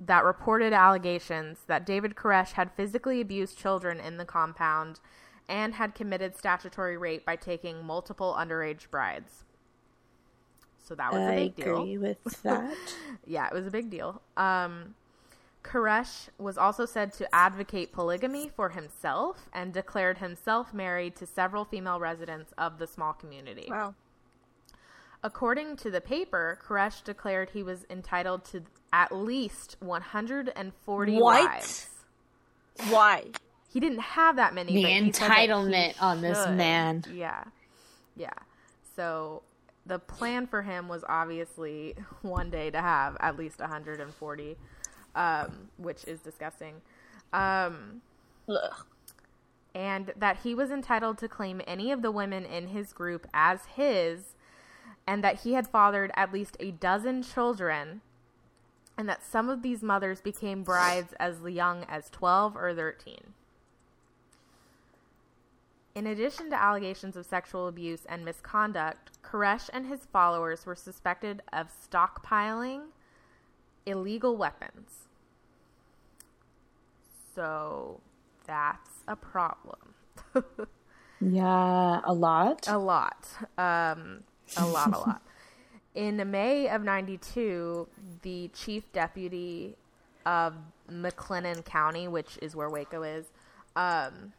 that reported allegations that David Koresh had physically abused children in the compound and had committed statutory rape by taking multiple underage brides. So that was I a big deal. I agree with that. Yeah, it was a big deal. Um, Koresh was also said to advocate polygamy for himself and declared himself married to several female residents of the small community. Wow. According to the paper, Koresh declared he was entitled to at least one hundred forty what? Wives. Why? He didn't have that many. The but entitlement on should. This man. Yeah. Yeah. So the plan for him was obviously one day to have at least one hundred forty, um, which is disgusting. Um, Ugh. And that he was entitled to claim any of the women in his group as his, and that he had fathered at least a dozen children, and that some of these mothers became brides as young as twelve or thirteen. In addition to allegations of sexual abuse and misconduct, Koresh and his followers were suspected of stockpiling illegal weapons. So that's a problem. Yeah, a lot? A lot. Um, a lot, a lot. In May of ninety-two, the chief deputy of McLennan County, which is where Waco is, um,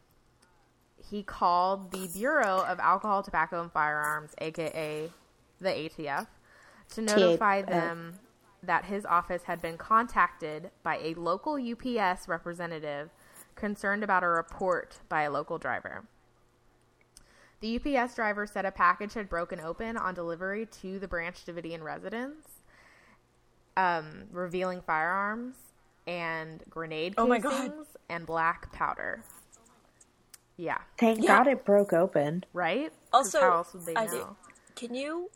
he called the Bureau of Alcohol, Tobacco, and Firearms, a k a the A T F, to notify T- them uh. that his office had been contacted by a local U P S representative concerned about a report by a local driver. The U P S driver said a package had broken open on delivery to the Branch Davidian residence, um, revealing firearms and grenade oh casings and black powder. Yeah. Thank yeah. God it broke open. Right? Also, how else would they know? Did, can you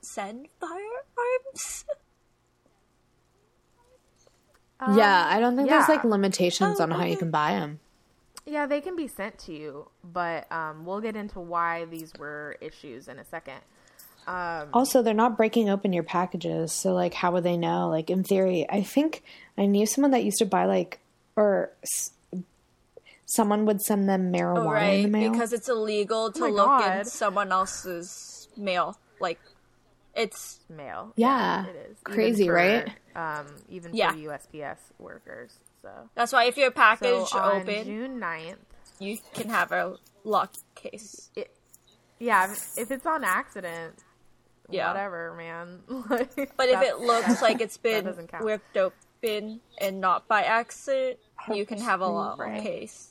send firearms? um, yeah, I don't think yeah. there's like limitations oh, on okay. how you can buy them. Yeah, they can be sent to you, but um, we'll get into why these were issues in a second. Um, also, they're not breaking open your packages, so, like, how would they know? Like, in theory, I think I knew someone that used to buy, like, or s- someone would send them marijuana oh, right, in the mail. Because it's illegal to oh look God. in someone else's mail. Like, it's mail. Yeah. yeah it is. Crazy, even for, right? Um, even yeah. for U S P S workers. So that's why if your package so on open June ninth, you can have a locked case. It, yeah, if it's on accident, yeah. whatever, man. Like, but if it looks like it's been whipped open and not by accident, you can have a locked right. case.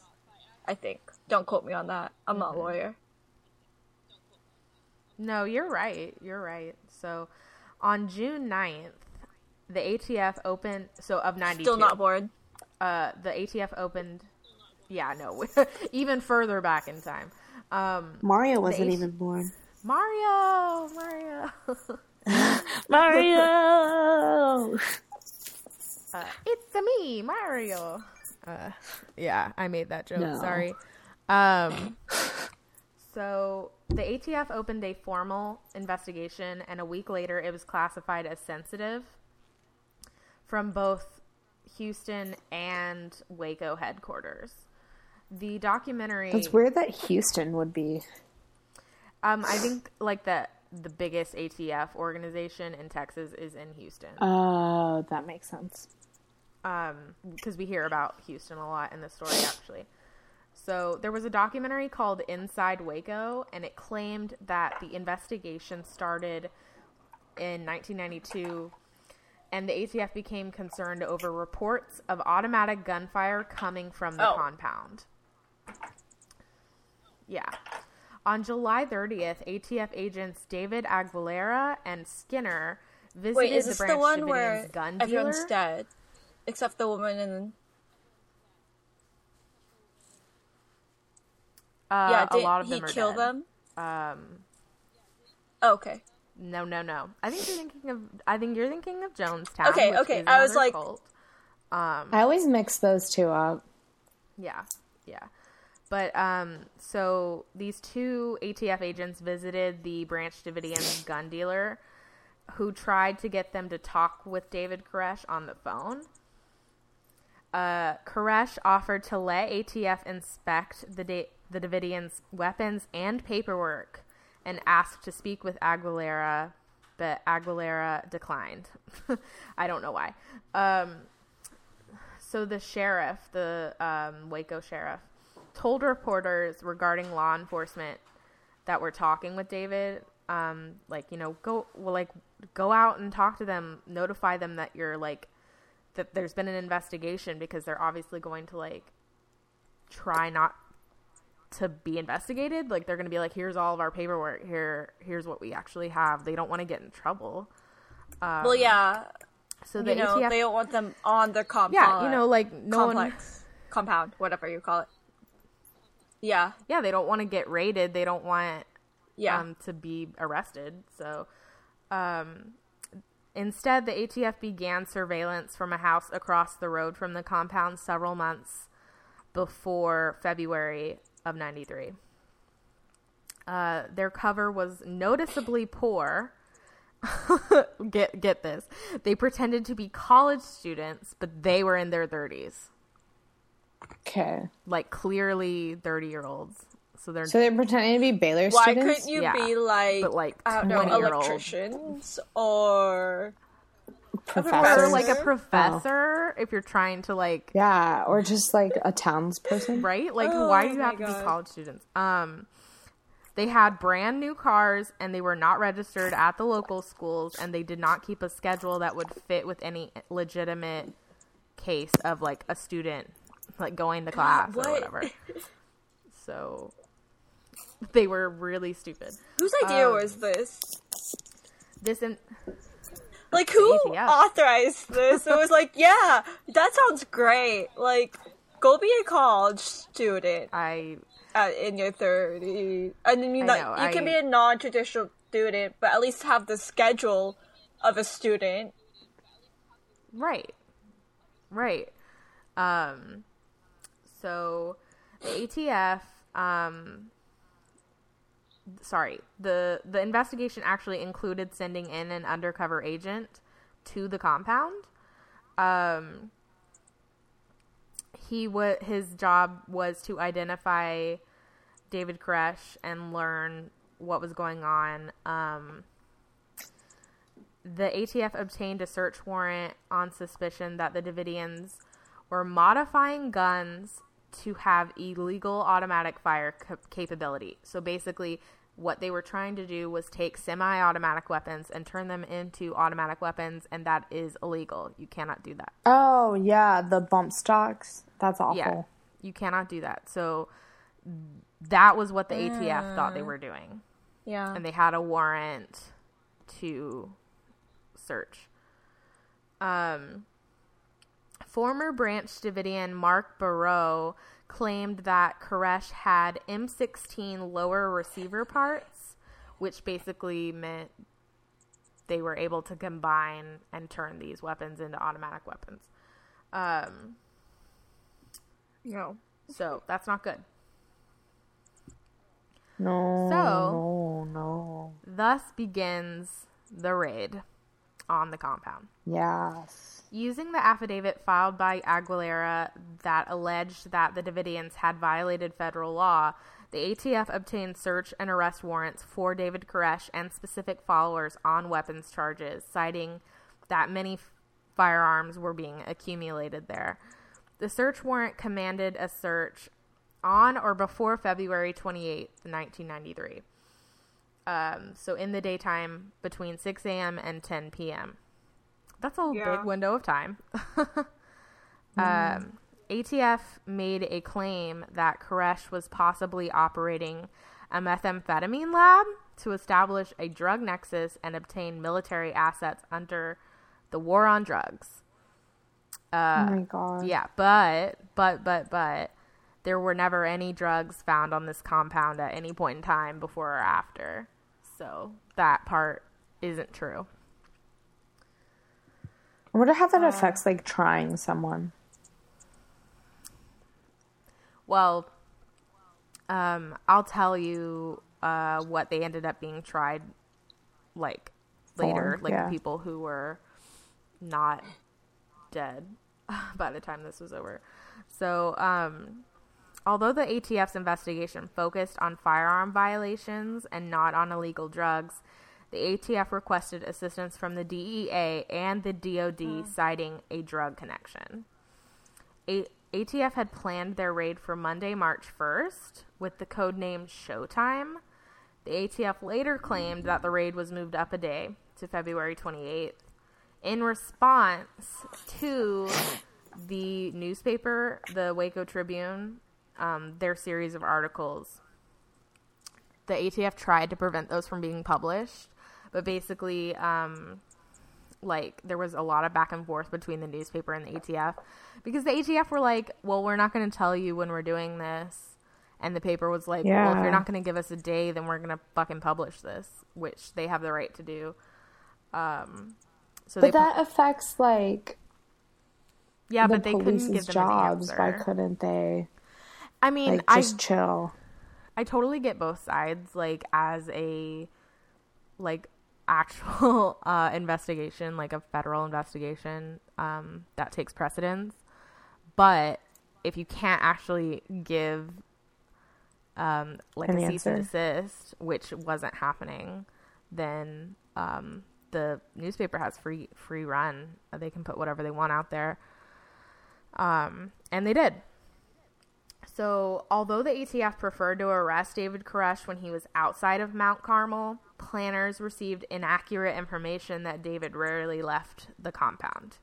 I think. Don't quote me on that. I'm mm-hmm. not a lawyer. No, you're right. You're right. So on June ninth, the A T F opened. So of ninety-two. Still not bored. Uh, the A T F opened, yeah, no, even further back in time. Um, Mario wasn't H- even born. Mario! Mario! Mario! uh, it's-a me, Mario! Uh, yeah, I made that joke, no. sorry. Um, so, the A T F opened a formal investigation, and a week later it was classified as sensitive from both Houston and Waco headquarters. The documentary. It's weird that Houston would be. Um, I think like the the biggest A T F organization in Texas is in Houston. Oh, uh, that makes sense. Um, because we hear about Houston a lot in the story, actually. So there was a documentary called Inside Waco, and it claimed that the investigation started in nineteen ninety-two. And the A T F became concerned over reports of automatic gunfire coming from the oh. compound. Yeah. On July thirtieth, A T F agents David Aguilera and Skinner visited Wait, is this the Branch the one Davidian's where gun dealer. Everyone's dead, except the woman in. Uh, yeah, did a lot of he them kill dead. them? Um. Oh, okay. No, no, no. I think you're thinking of. I think you're thinking of Jonestown. Okay, okay. I was like, cult. Um, I always mix those two up. Yeah, yeah. But um, so these two A T F agents visited the Branch Davidian gun dealer, who tried to get them to talk with David Koresh on the phone. Uh, Koresh offered to let A T F inspect the da- the Davidians' weapons and paperwork, and asked to speak with Aguilera, but Aguilera declined. I don't know why. Um, so the sheriff, the um, Waco sheriff, told reporters regarding law enforcement that were talking with David um, like, you know, go, well, like, go out and talk to them, notify them that you're, like, that there's been an investigation, because they're obviously going to, like, try not to be investigated. Like, they're going to be like, here's all of our paperwork, here, here's what we actually have. They don't want to get in trouble. Um, well, yeah. So they, you know, A T F, they don't want them on their compound. Yeah, you know, like, no complex, one... compound, whatever you call it. Yeah. Yeah, they don't want to get raided. They don't want yeah. um, to be arrested. So um, instead, the A T F began surveillance from a house across the road from the compound several months before February of ninety-three. Uh, their cover was noticeably poor. get get this. They pretended to be college students, but they were in their thirties. Okay. Like, clearly thirty-year-olds. So they're So they're pretending to be Baylor Why students? Why couldn't you yeah. be, like, but like I don't know, electricians or... Professors? Or, like, a professor, oh. if you're trying to, like... Yeah, or just, like, a townsperson. Right? Like, oh, why do you have God. to be college students? Um, they had brand new cars, and they were not registered at the local schools, and they did not keep a schedule that would fit with any legitimate case of, like, a student... like going to class what? or whatever. So they were really stupid. Whose idea um, was this? This and in- like who A T F. Authorized this? It was like, yeah, that sounds great. Like, go be a college student. I at, in your thirties, and then you know, you I, can be a non-traditional student, but at least have the schedule of a student. Right. Right. Um. So, the A T F, um, sorry, the, the investigation actually included sending in an undercover agent to the compound. Um, he w- his job was to identify David Koresh and learn what was going on. Um, the A T F obtained a search warrant on suspicion that the Davidians were modifying guns to have illegal automatic fire ca- capability. So basically what they were trying to do was take semi-automatic weapons and turn them into automatic weapons, and that is illegal. You cannot do that. Oh, yeah, the bump stocks. That's awful. Yeah, you cannot do that. So that was what the mm. A T F thought they were doing. Yeah. And they had a warrant to search. Um... Former Branch Davidian Mark Barreau claimed that Koresh had M sixteen lower receiver parts, which basically meant they were able to combine and turn these weapons into automatic weapons. Um, no. So that's not good. No. So, no, no. Thus begins the raid on the compound. Yes. Using the affidavit filed by Aguilera that alleged that the Davidians had violated federal law, the A T F obtained search and arrest warrants for David Koresh and specific followers on weapons charges, citing that many f- firearms were being accumulated there. The search warrant commanded a search on or before February twenty-eighth, nineteen ninety-three. Um, so in the daytime between six a.m. and ten p.m. That's a yeah. big window of time. mm. um, A T F made a claim that Koresh was possibly operating a methamphetamine lab to establish a drug nexus and obtain military assets under the war on drugs. Uh, oh my God. Yeah, but, but, but, but, there were never any drugs found on this compound at any point in time before or after. So that part isn't true. I wonder how that uh, affects, like, trying someone. Well, um, I'll tell you uh, what they ended up being tried, like, later. For, like, yeah. people who were not dead by the time this was over. So, um, although the A T F's investigation focused on firearm violations and not on illegal drugs, the A T F requested assistance from the D E A and the D O D, oh. citing a drug connection. A- ATF had planned their raid for Monday, March first, with the codename Showtime, The A T F later claimed that the raid was moved up a day to February twenty-eighth in response to the newspaper, the Waco Tribune, um, their series of articles. The A T F tried to prevent those from being published, but basically, um, like, there was a lot of back and forth between the newspaper and the A T F, because the A T F were like, well, we're not going to tell you when we're doing this. And the paper was like, yeah. well, if you're not going to give us a day, then we're going to fucking publish this, which they have the right to do. Um, so but they that pu- affects, like, yeah, the but they couldn't give them jobs. An Why couldn't they? I mean, like, just I, chill. I totally get both sides. Like, as a, like, actual uh, investigation, like a federal investigation, um, that takes precedence. But if you can't actually give Um, like An a cease and desist, which wasn't happening, then um, the newspaper has free free run. They can put whatever they want out there. Um, and they did. So although the A T F preferred to arrest David Koresh when he was outside of Mount Carmel, planners received inaccurate information that David rarely left the compound.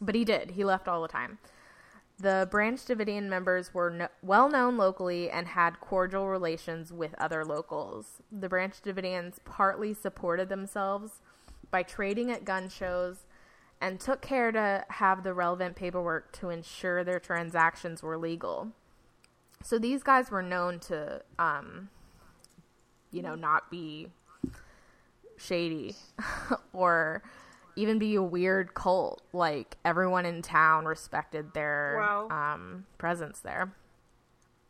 But he did. He left all the time. The Branch Davidian members were no- well-known locally and had cordial relations with other locals. The Branch Davidians partly supported themselves by trading at gun shows and took care to have the relevant paperwork to ensure their transactions were legal. So these guys were known to, um, you know, not be shady or even be a weird cult. Like, everyone in town respected their wow. um, presence there.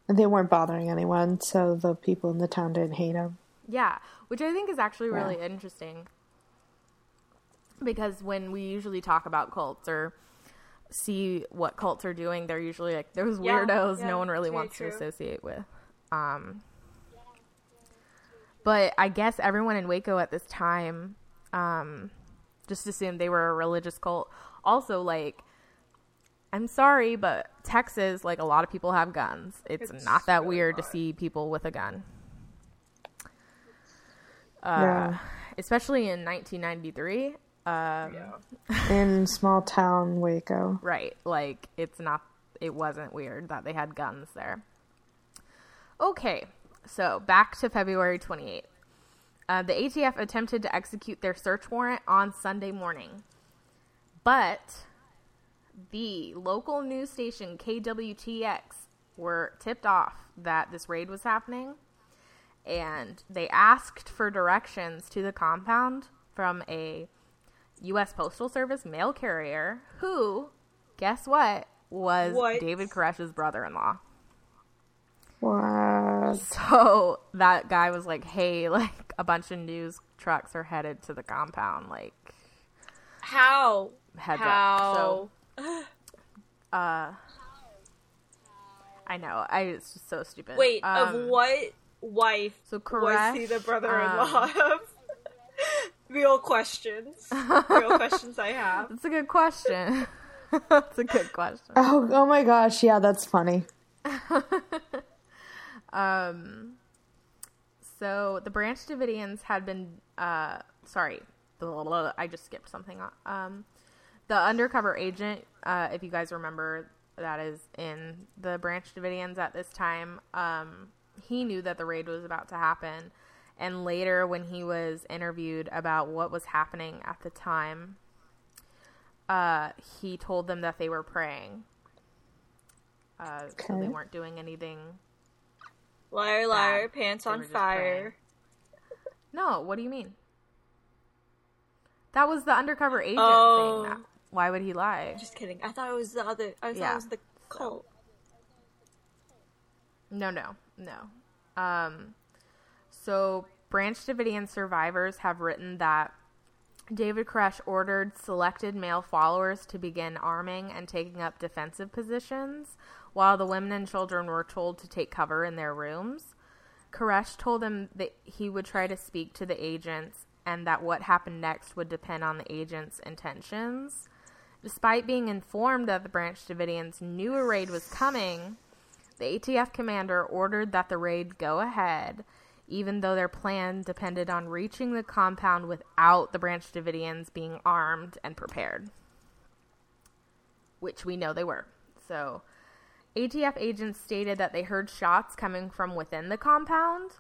And they weren't bothering anyone, so the people in the town didn't hate them. Yeah, which I think is actually yeah. really interesting. Because when we usually talk about cults or see what cults are doing, they're usually like, those weirdos yeah, yeah, no one really wants true. to associate with. Um, but I guess everyone in Waco at this time... Um, just assumed they were a religious cult. Also, like, I'm sorry, but Texas, like, a lot of people have guns. It's, it's not that really weird hard. to see people with a gun. Uh, yeah. Especially in nineteen ninety-three. Um, yeah. In small town Waco. Right. Like, it's not, it wasn't weird that they had guns there. Okay. So, back to February twenty-eighth. Uh, the A T F attempted to execute their search warrant on Sunday morning, but the local news station K W T X were tipped off that this raid was happening, and they asked for directions to the compound from a U S Postal Service mail carrier who, guess what, was what? David Koresh's brother-in-law. What? So that guy was like, hey, like, a bunch of news trucks are headed to the compound, like, how heads how up. So uh I know I it's just so stupid. Wait, um, of what wife so Koresh, was he the brother-in-law um, of? real questions real questions I have. That's a good question. That's a good question. Oh, oh my gosh, yeah, that's funny. Um, so the Branch Davidians had been, uh, sorry, blah, blah, blah, I just skipped something. Um, the undercover agent, uh, if you guys remember, that is in the Branch Davidians at this time. Um, he knew that the raid was about to happen. And later when he was interviewed about what was happening at the time, uh, he told them that they were praying. Uh, okay. So they weren't doing anything. Liar, liar, yeah, pants on fire. Praying. No, what do you mean? That was the undercover agent oh. saying that. Why would he lie? I'm just kidding. I thought it was the other. I thought yeah. it was the cult. No, no, no. Um, so Branch Davidian survivors have written that David Koresh ordered selected male followers to begin arming and taking up defensive positions, while the women and children were told to take cover in their rooms. Koresh told them that he would try to speak to the agents and that what happened next would depend on the agents' intentions. Despite being informed that the Branch Davidians knew a raid was coming, the A T F commander ordered that the raid go ahead, even though their plan depended on reaching the compound without the Branch Davidians being armed and prepared, which we know they were. So, A T F agents stated that they heard shots coming from within the compound,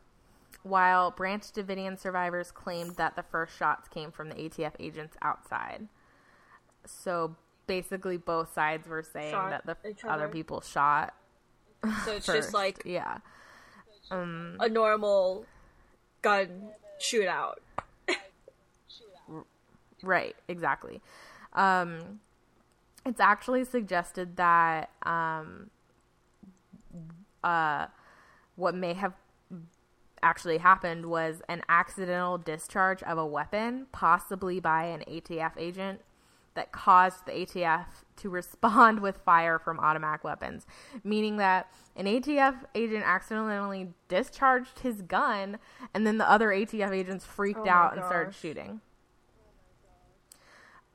while Branch Davidian survivors claimed that the first shots came from the A T F agents outside. So, basically, both sides were saying shot that the other people shot. So, it's first. Just like... Yeah. Um, a normal gun shootout. Right, exactly. Um, it's actually suggested that um, uh, what may have actually happened was an accidental discharge of a weapon, possibly by an A T F agent, that caused the A T F to respond with fire from automatic weapons, meaning that an A T F agent accidentally discharged his gun, and then the other A T F agents freaked oh out and gosh. started shooting.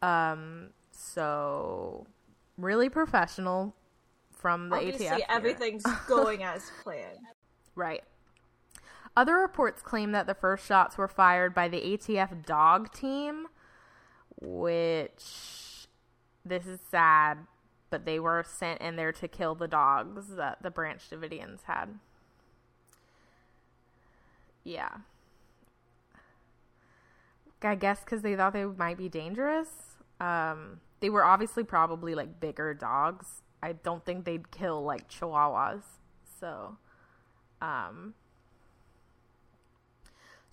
Um, so really professional from the Obviously, A T F. Obviously, everything's going as planned. Right. Other reports claim that the first shots were fired by the A T F dog team, which this is sad, but they were sent in there to kill the dogs that the Branch Davidians had. Yeah. I guess because they thought they might be dangerous. Um, they were obviously probably, like, bigger dogs. I don't think they'd kill, like, chihuahuas. So, um...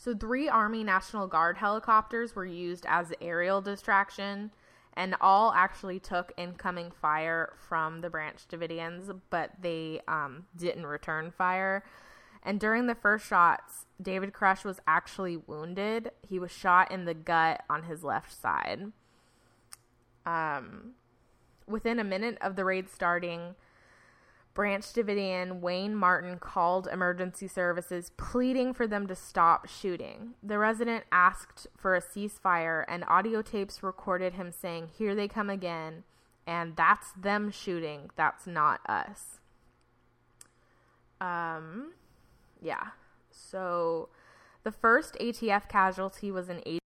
So three Army National Guard helicopters were used as aerial distraction, and all actually took incoming fire from the Branch Davidians, but they um, didn't return fire. And during the first shots, David Koresh was actually wounded. He was shot in the gut on his left side. Um, within a minute of the raid starting, Branch Davidian Wayne Martin called emergency services, pleading for them to stop shooting. The resident asked for a ceasefire, and audio tapes recorded him saying, "Here they come again, and that's them shooting, that's not us." Um, yeah. So, the first A T F casualty was an eight.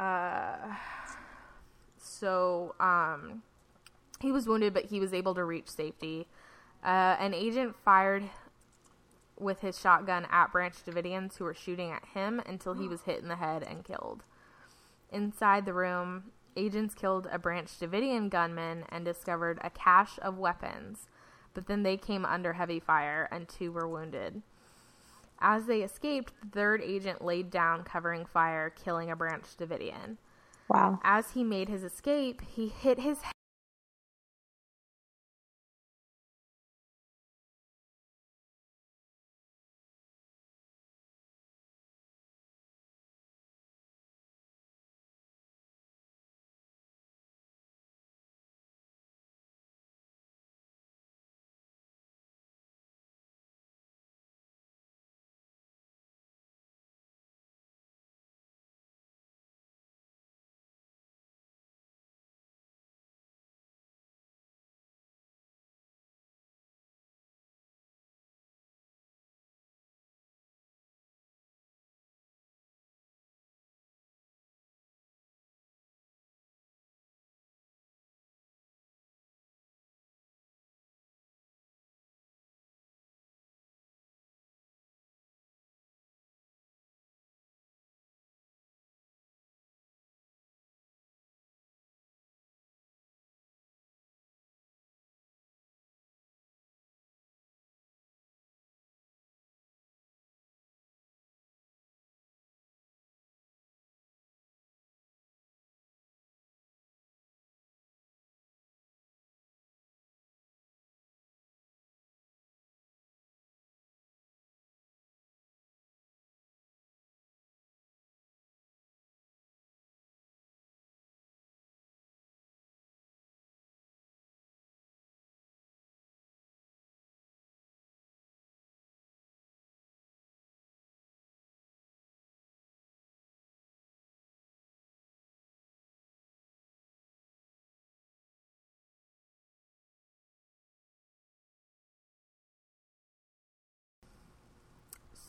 Uh, so, um, he was wounded, but he was able to reach safety. Uh, an agent fired with his shotgun at Branch Davidians who were shooting at him until he was hit in the head and killed. Inside the room, agents killed a Branch Davidian gunman and discovered a cache of weapons, but then they came under heavy fire and two were wounded. As they escaped, the third agent laid down, covering fire, killing a Branch Davidian. Wow. As he made his escape, he hit his head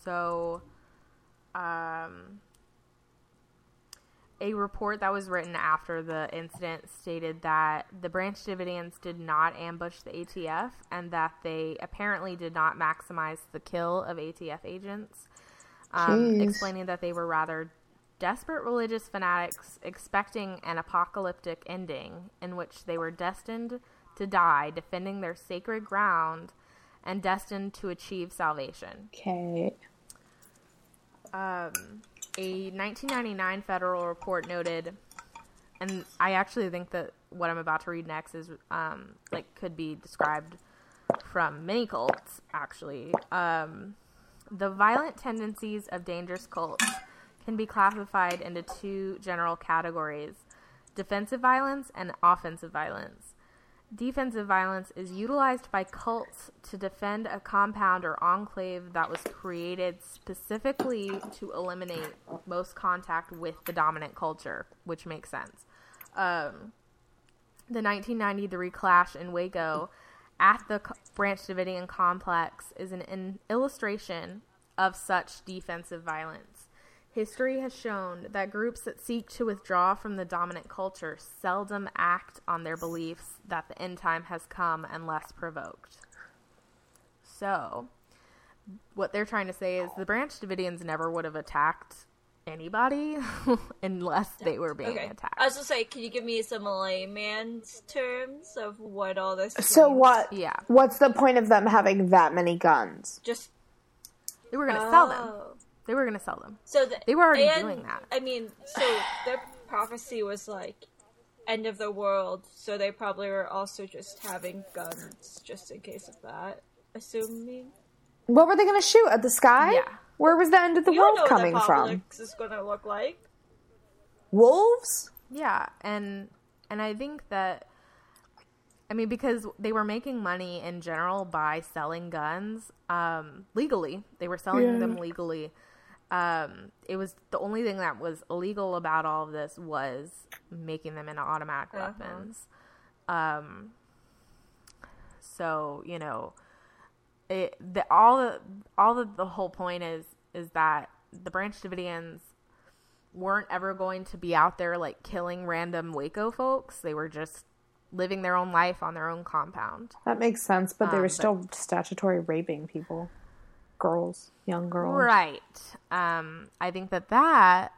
So, um, a report that was written after the incident stated that the Branch Davidians did not ambush the A T F and that they apparently did not maximize the kill of A T F agents, um, explaining that they were rather desperate religious fanatics expecting an apocalyptic ending in which they were destined to die defending their sacred ground and destined to achieve salvation. Okay. Um, a nineteen ninety-nine federal report noted, and I actually think that what I'm about to read next is, um, like, could be described from many cults, actually. Um, the violent tendencies of dangerous cults can be classified into two general categories: defensive violence and offensive violence. Defensive violence is utilized by cults to defend a compound or enclave that was created specifically to eliminate most contact with the dominant culture, which makes sense. Um, the nineteen ninety-three clash in Waco at the Branch Davidian complex is an, an illustration of such defensive violence. History has shown that groups that seek to withdraw from the dominant culture seldom act on their beliefs that the end time has come unless provoked. So, what they're trying to say is the Branch Davidians never would have attacked anybody unless they were being okay. attacked. I was just like, can you give me some layman's terms of what all this means? So what? Yeah. What's the point of them having that many guns? Just they were going to oh. sell them. They were going to sell them. So the, they were already and, doing that. I mean, so their prophecy was like end of the world, so they probably were also just having guns just in case of that, assuming. What were they going to shoot? At the sky? Yeah. Where was the end of the you world know coming the from? Is going to look like wolves? Yeah, and and I think that I mean because they were making money in general by selling guns um, legally. They were selling yeah. them legally. Um, it was the only thing that was illegal about all of this was making them into automatic uh-huh. weapons. Um, so, you know, it, the, all the, all the, the whole point is, is that the Branch Davidians weren't ever going to be out there like killing random Waco folks. They were just living their own life on their own compound. That makes sense, but they were um, still but, statutory raping people. Girls, young girls. Right. Um, I think that that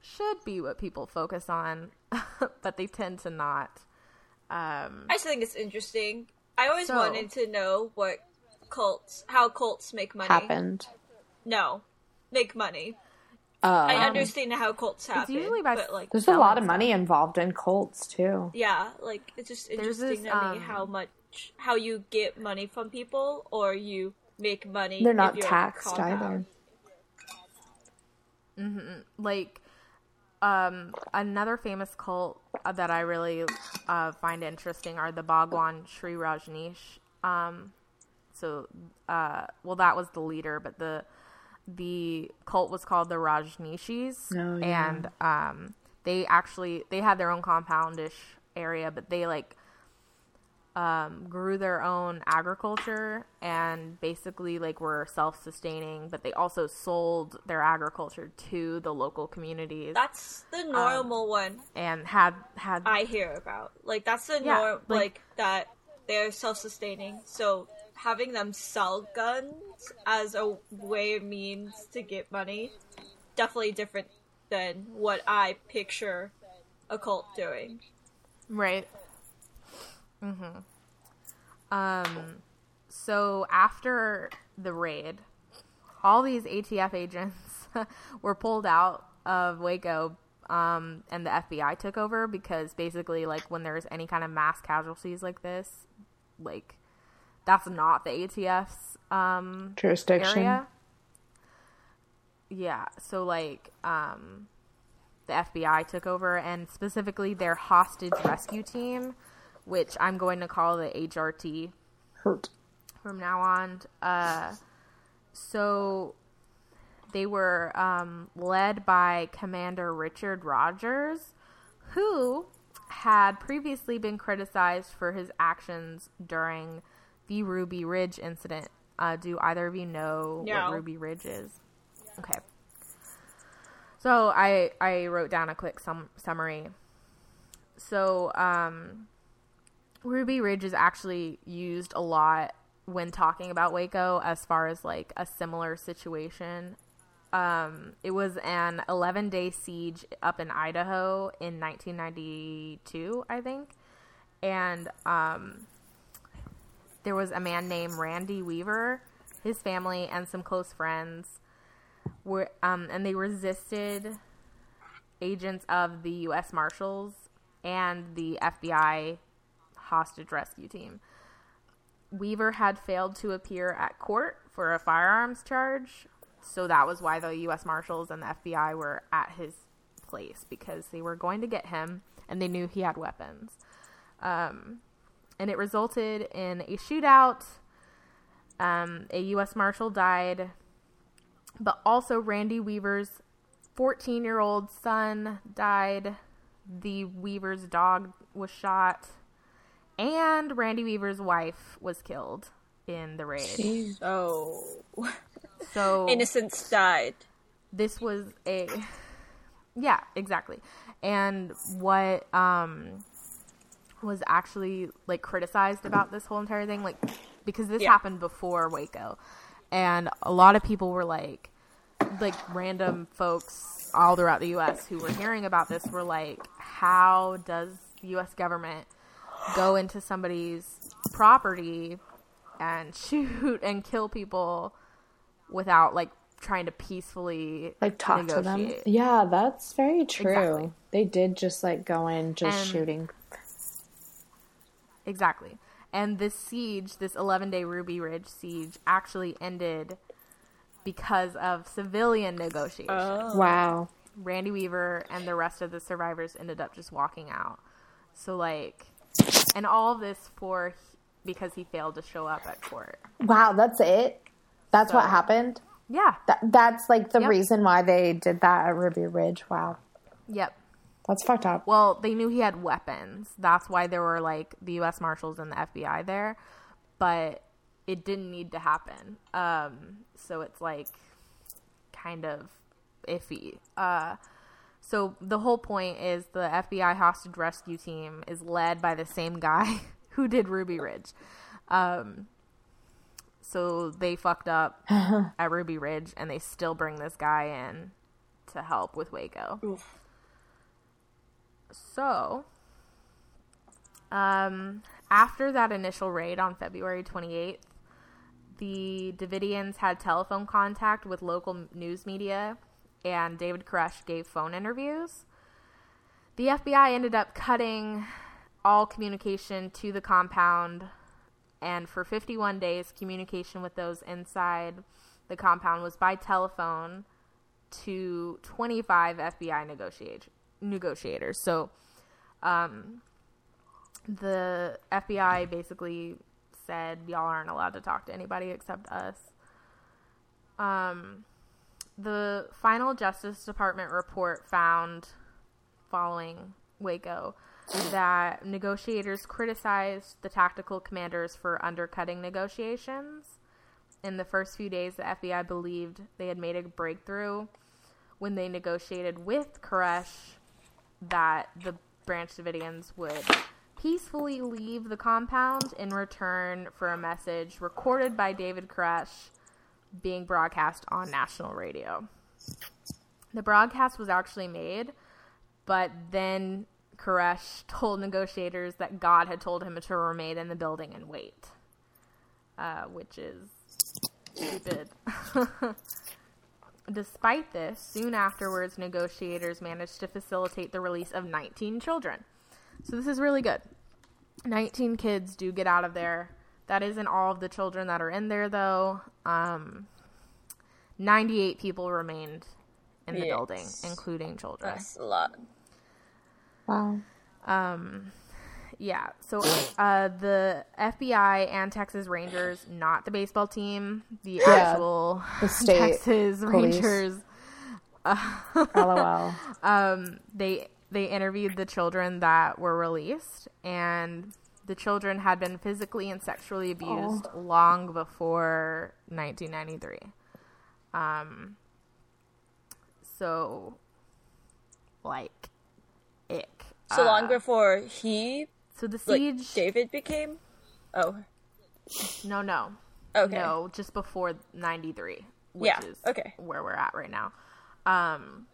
should be what people focus on, but they tend to not. Um, I just think it's interesting. I always so, wanted to know what cults, how cults make money. Happened. No, make money. Um, I understand how cults happen. It's usually by, but like there's a lot of money involved in cults too. Yeah, like it's just interesting this, to um, me how much how you get money from people or you. Make money. They're not taxed either. Mm-hmm. Like, um, another famous cult that I really uh, find interesting are the Bhagwan Sri Rajneesh. Um, so, uh, well, that was the leader, but the the cult was called the Rajneeshis, oh, yeah. and um, they actually they had their own compoundish area, but they like. Um, grew their own agriculture and basically like were self-sustaining, but they also sold their agriculture to the local communities. That's the normal um, one. And had had I hear about like that's the yeah, norm, like, like that they're self-sustaining. So having them sell guns as a way means to get money, definitely different than what I picture a cult doing. Right. Mm-hmm. Um, so after the raid, all these A T F agents were pulled out of Waco, um, and the F B I took over because basically, like, when there's any kind of mass casualties like this, like, that's not the A T F's, um, jurisdiction. Area. Yeah. So, like, um, the F B I took over and specifically their hostage rescue team, which I'm going to call the H R T Hurt. From now on. Uh, so they were um, led by Commander Richard Rogers, who had previously been criticized for his actions during the Ruby Ridge incident Uh, do either of you know no. what Ruby Ridge is? Yeah. Okay. So I I wrote down a quick sum- summary. So um, Ruby Ridge is actually used a lot when talking about Waco as far as like a similar situation. Um, it was an eleven-day siege up in Idaho in nineteen ninety-two, I think. And um, there was a man named Randy Weaver, his family, and some close friends were, um, and they resisted agents of the U S Marshals and the F B I hostage rescue team. Weaver had failed to appear at court for a firearms charge. So that was why the U S Marshals and the F B I were at his place, because they were going to get him and they knew he had weapons. Um, and it resulted in a shootout. Um, a U S Marshal died, but also Randy Weaver's fourteen-year-old son died. The Weaver's dog was shot, and Randy Weaver's wife was killed in the raid. Jeez. Oh. So innocents died. This was a yeah, exactly. And what um was actually like criticized about this whole entire thing, like because this yeah. happened before Waco, and a lot of people were like, like random folks all throughout the U S who were hearing about this were like, how does the U S government go into somebody's property and shoot and kill people without like trying to peacefully like talk negotiate. To them. Yeah, that's very true. Exactly. They did just like go in just and, shooting. Exactly. And this siege, this eleven-day Ruby Ridge siege actually ended because of civilian negotiations. Oh. Wow. Randy Weaver and the rest of the survivors ended up just walking out. So like, and all of this for because he failed to show up at court. Wow, that's it? That's so, what happened? Yeah. Th- that's, like, the yep. reason why they did that at Ruby Ridge. Wow. Yep. That's fucked up. Well, they knew he had weapons. That's why there were, like, the U S Marshals and the F B I there. But it didn't need to happen. Um, so it's, like, kind of iffy. Uh, so the whole point is the F B I hostage rescue team is led by the same guy who did Ruby Ridge. Um So they fucked up at Ruby Ridge, and they still bring this guy in to help with Waco. Oof. So, um, after that initial raid on February twenty-eighth, the Davidians had telephone contact with local news media, and David Koresh gave phone interviews. The F B I ended up cutting all communication to the compound. And for fifty-one days, communication with those inside the compound was by telephone to twenty-five F B I negotiate- negotiators. So um, the F B I basically said, y'all aren't allowed to talk to anybody except us. Um, the final Justice Department report found, following Waco, that negotiators criticized the tactical commanders for undercutting negotiations. In the first few days, the F B I believed they had made a breakthrough when they negotiated with Koresh that the Branch Davidians would peacefully leave the compound in return for a message recorded by David Koresh being broadcast on national radio. The broadcast was actually made, but then Koresh told negotiators that God had told him to remain in the building and wait, uh, which is stupid. Despite this, soon afterwards, negotiators managed to facilitate the release of nineteen children. So this is really good. nineteen kids do get out of there. That isn't all of the children that are in there, though. Um, ninety-eight people remained in the yes. building, including children. That's a lot. Wow. Um, yeah. So uh, the F B I and Texas Rangers, not the baseball team, the yeah, actual the state Texas police. Rangers. Uh, LOL. Um, they they interviewed the children that were released, and The children had been physically and sexually abused oh. long before nineteen ninety-three. Um, so, like, ick. So uh, long before he, so the siege, like, David became? Oh. No, no. Okay. No, just before ninety-three, which yeah. is okay. where we're at right now. Um.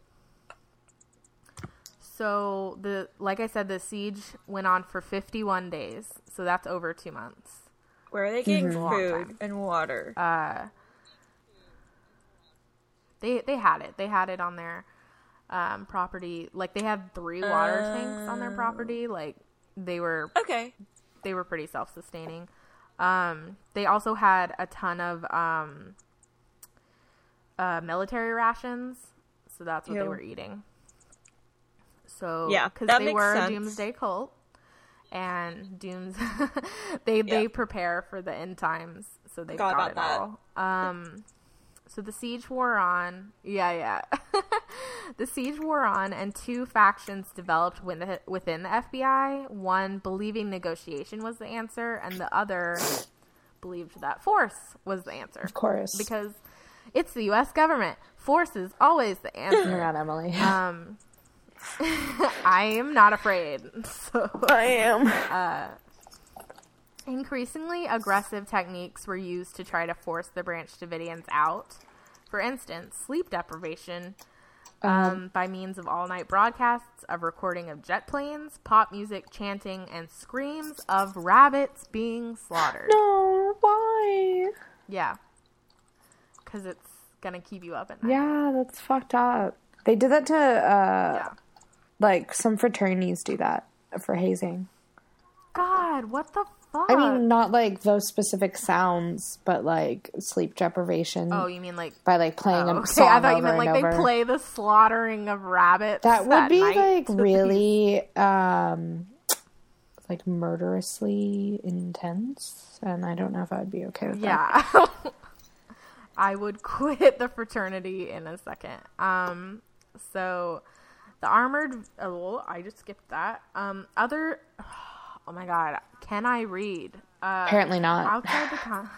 So, the like I said, the siege went on for fifty-one days, so that's over two months. Where are they getting mm-hmm. food and water? Uh, they they had it. They had it on their um, property. Like, they had three water uh, tanks on their property. Like, they were okay. They were pretty self-sustaining. Um, they also had a ton of um, uh, military rations, so that's what Ew. they were eating. So, yeah, because they were sense. a doomsday cult, and dooms they yeah. they prepare for the end times, so they've got it that. all. Um, so the siege wore on, yeah, yeah. the siege wore on, and two factions developed within the, within the F B I. One believing negotiation was the answer, and the other believed that force was the answer. Of course, because it's the U S government. Force is always the answer. You're not Emily. Um. I am not afraid. So, I am. Uh, increasingly aggressive techniques were used to try to force the Branch Davidians out. For instance, sleep deprivation um, um, by means of all-night broadcasts of recording of jet planes, pop music, chanting, and screams of rabbits being slaughtered. No, why? Yeah. Because it's going to keep you up at night. Yeah, that's fucked up. They did that to... Uh, yeah. Like, some fraternities do that for hazing. God, what the fuck? I mean, not, like, those specific sounds, but, like, sleep deprivation. Oh, you mean, like... By, like, playing oh, a okay. song over and over. I thought you meant, like, over. They play the slaughtering of rabbits That would that be, night. like, really, um, like, murderously intense, and I don't know if I would be okay with yeah. that. Yeah. I would quit the fraternity in a second. Um, so... The armored... Oh, I just skipped that. Um, other... Oh, my God. Can I read? Uh, Apparently not. Outside the, com-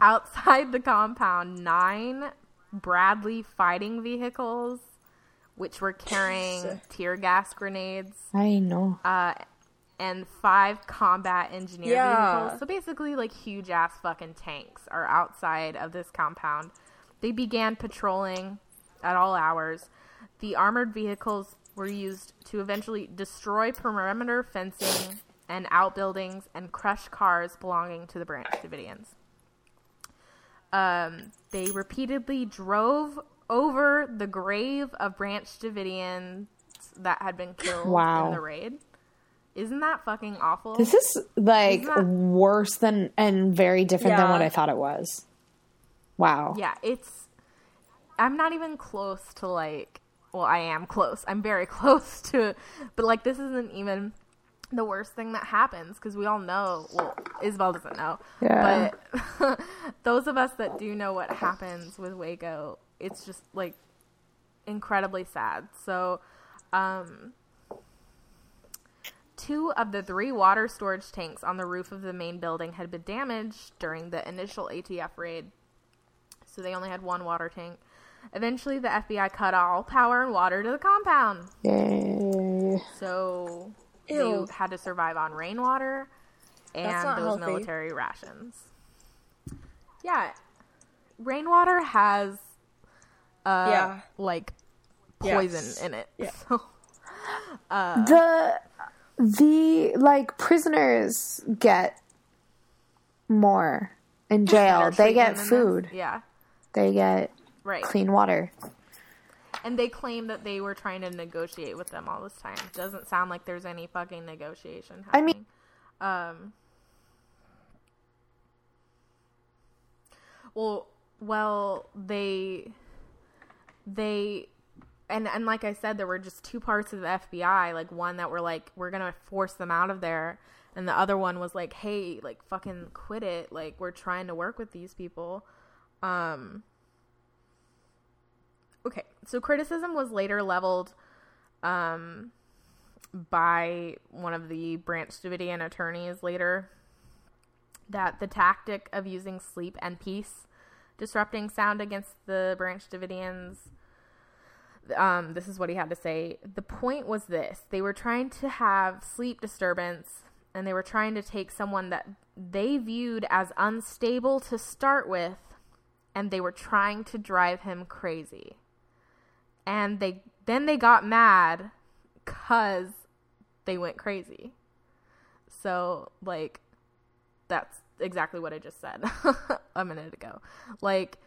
outside the compound, nine Bradley fighting vehicles, which were carrying tear gas grenades. I know. Uh, and five combat engineer yeah. vehicles. So, basically, like, huge-ass fucking tanks are outside of this compound. They began patrolling at all hours. The armored vehicles were used to eventually destroy perimeter fencing and outbuildings and crush cars belonging to the Branch Davidians. Um, they repeatedly drove over the grave of Branch Davidians that had been killed wow. in the raid. Isn't that fucking awful? This is, like, that- worse than and very different yeah. than what I thought it was. Wow. Yeah, it's... I'm not even close to, like... Well, I am close. I'm very close to it. But, like, this isn't even the worst thing that happens because we all know. Well, Isabel doesn't know. Yeah. But those of us that do know what happens with Waco, it's just, like, incredibly sad. So, um, two of the three water storage tanks on the roof of the main building had been damaged during the initial A T F raid. So they only had one water tank. Eventually, the F B I cut all power and water to the compound. Yay. So, Ew. they had to survive on rainwater and those healthy. military rations. Yeah. Rainwater has, uh, yeah. like, poison yes. in it. Yeah. So, uh, the, the, like, prisoners get more in jail. They get food. This. Yeah. They get... Right. Clean water. And they claim that they were trying to negotiate with them all this time. Doesn't sound like there's any fucking negotiation happening. I mean... Um, well, well, they... They... And, and like I said, there were just two parts of the F B I. Like, one that were like, we're going to force them out of there. And the other one was like, hey, like, fucking quit it. Like, we're trying to work with these people. Um... Okay, so criticism was later leveled um, by one of the Branch Davidian attorneys later that the tactic of using sleep and peace disrupting sound against the Branch Davidians, um, this is what he had to say. The point was this. They were trying to have sleep disturbance, and they were trying to take someone that they viewed as unstable to start with, and they were trying to drive him crazy. And they then they got mad because they went crazy. So, like, that's exactly what I just said a minute ago. Like,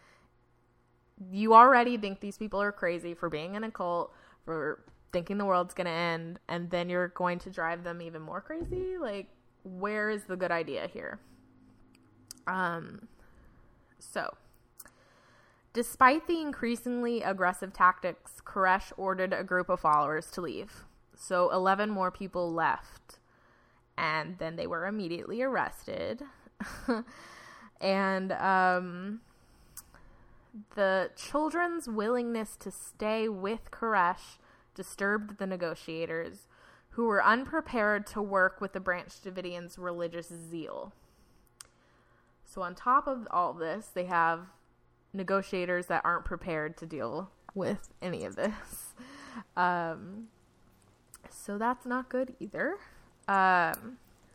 you already think these people are crazy for being in a cult, for thinking the world's going to end, and then you're going to drive them even more crazy? Like, where is the good idea here? Um, so... Despite the increasingly aggressive tactics, Koresh ordered a group of followers to leave. So eleven more people left, and then they were immediately arrested. And um, the children's willingness to stay with Koresh disturbed the negotiators, who were unprepared to work with the Branch Davidians' religious zeal. So on top of all this, they have negotiators that aren't prepared to deal with any of this. Um, so that's not good either. Um,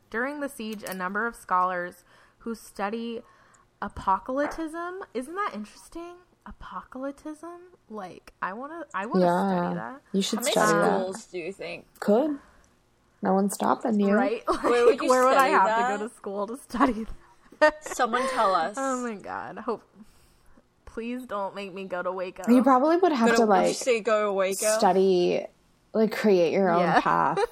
during the siege, a number of scholars who study apocalypticism. Isn't that interesting? Apocalypticism? Like, I want to I want to yeah, study that. You should study that. How many schools do you think? Could. No one's stopping you. Right? Like, where would, you where would I have that? to go to school to study that? Someone tell us. Oh my God. Hope. Please don't make me go to Waco. You probably would have go to, to like, say go to Waco? Study, like, create your own yeah. path. um,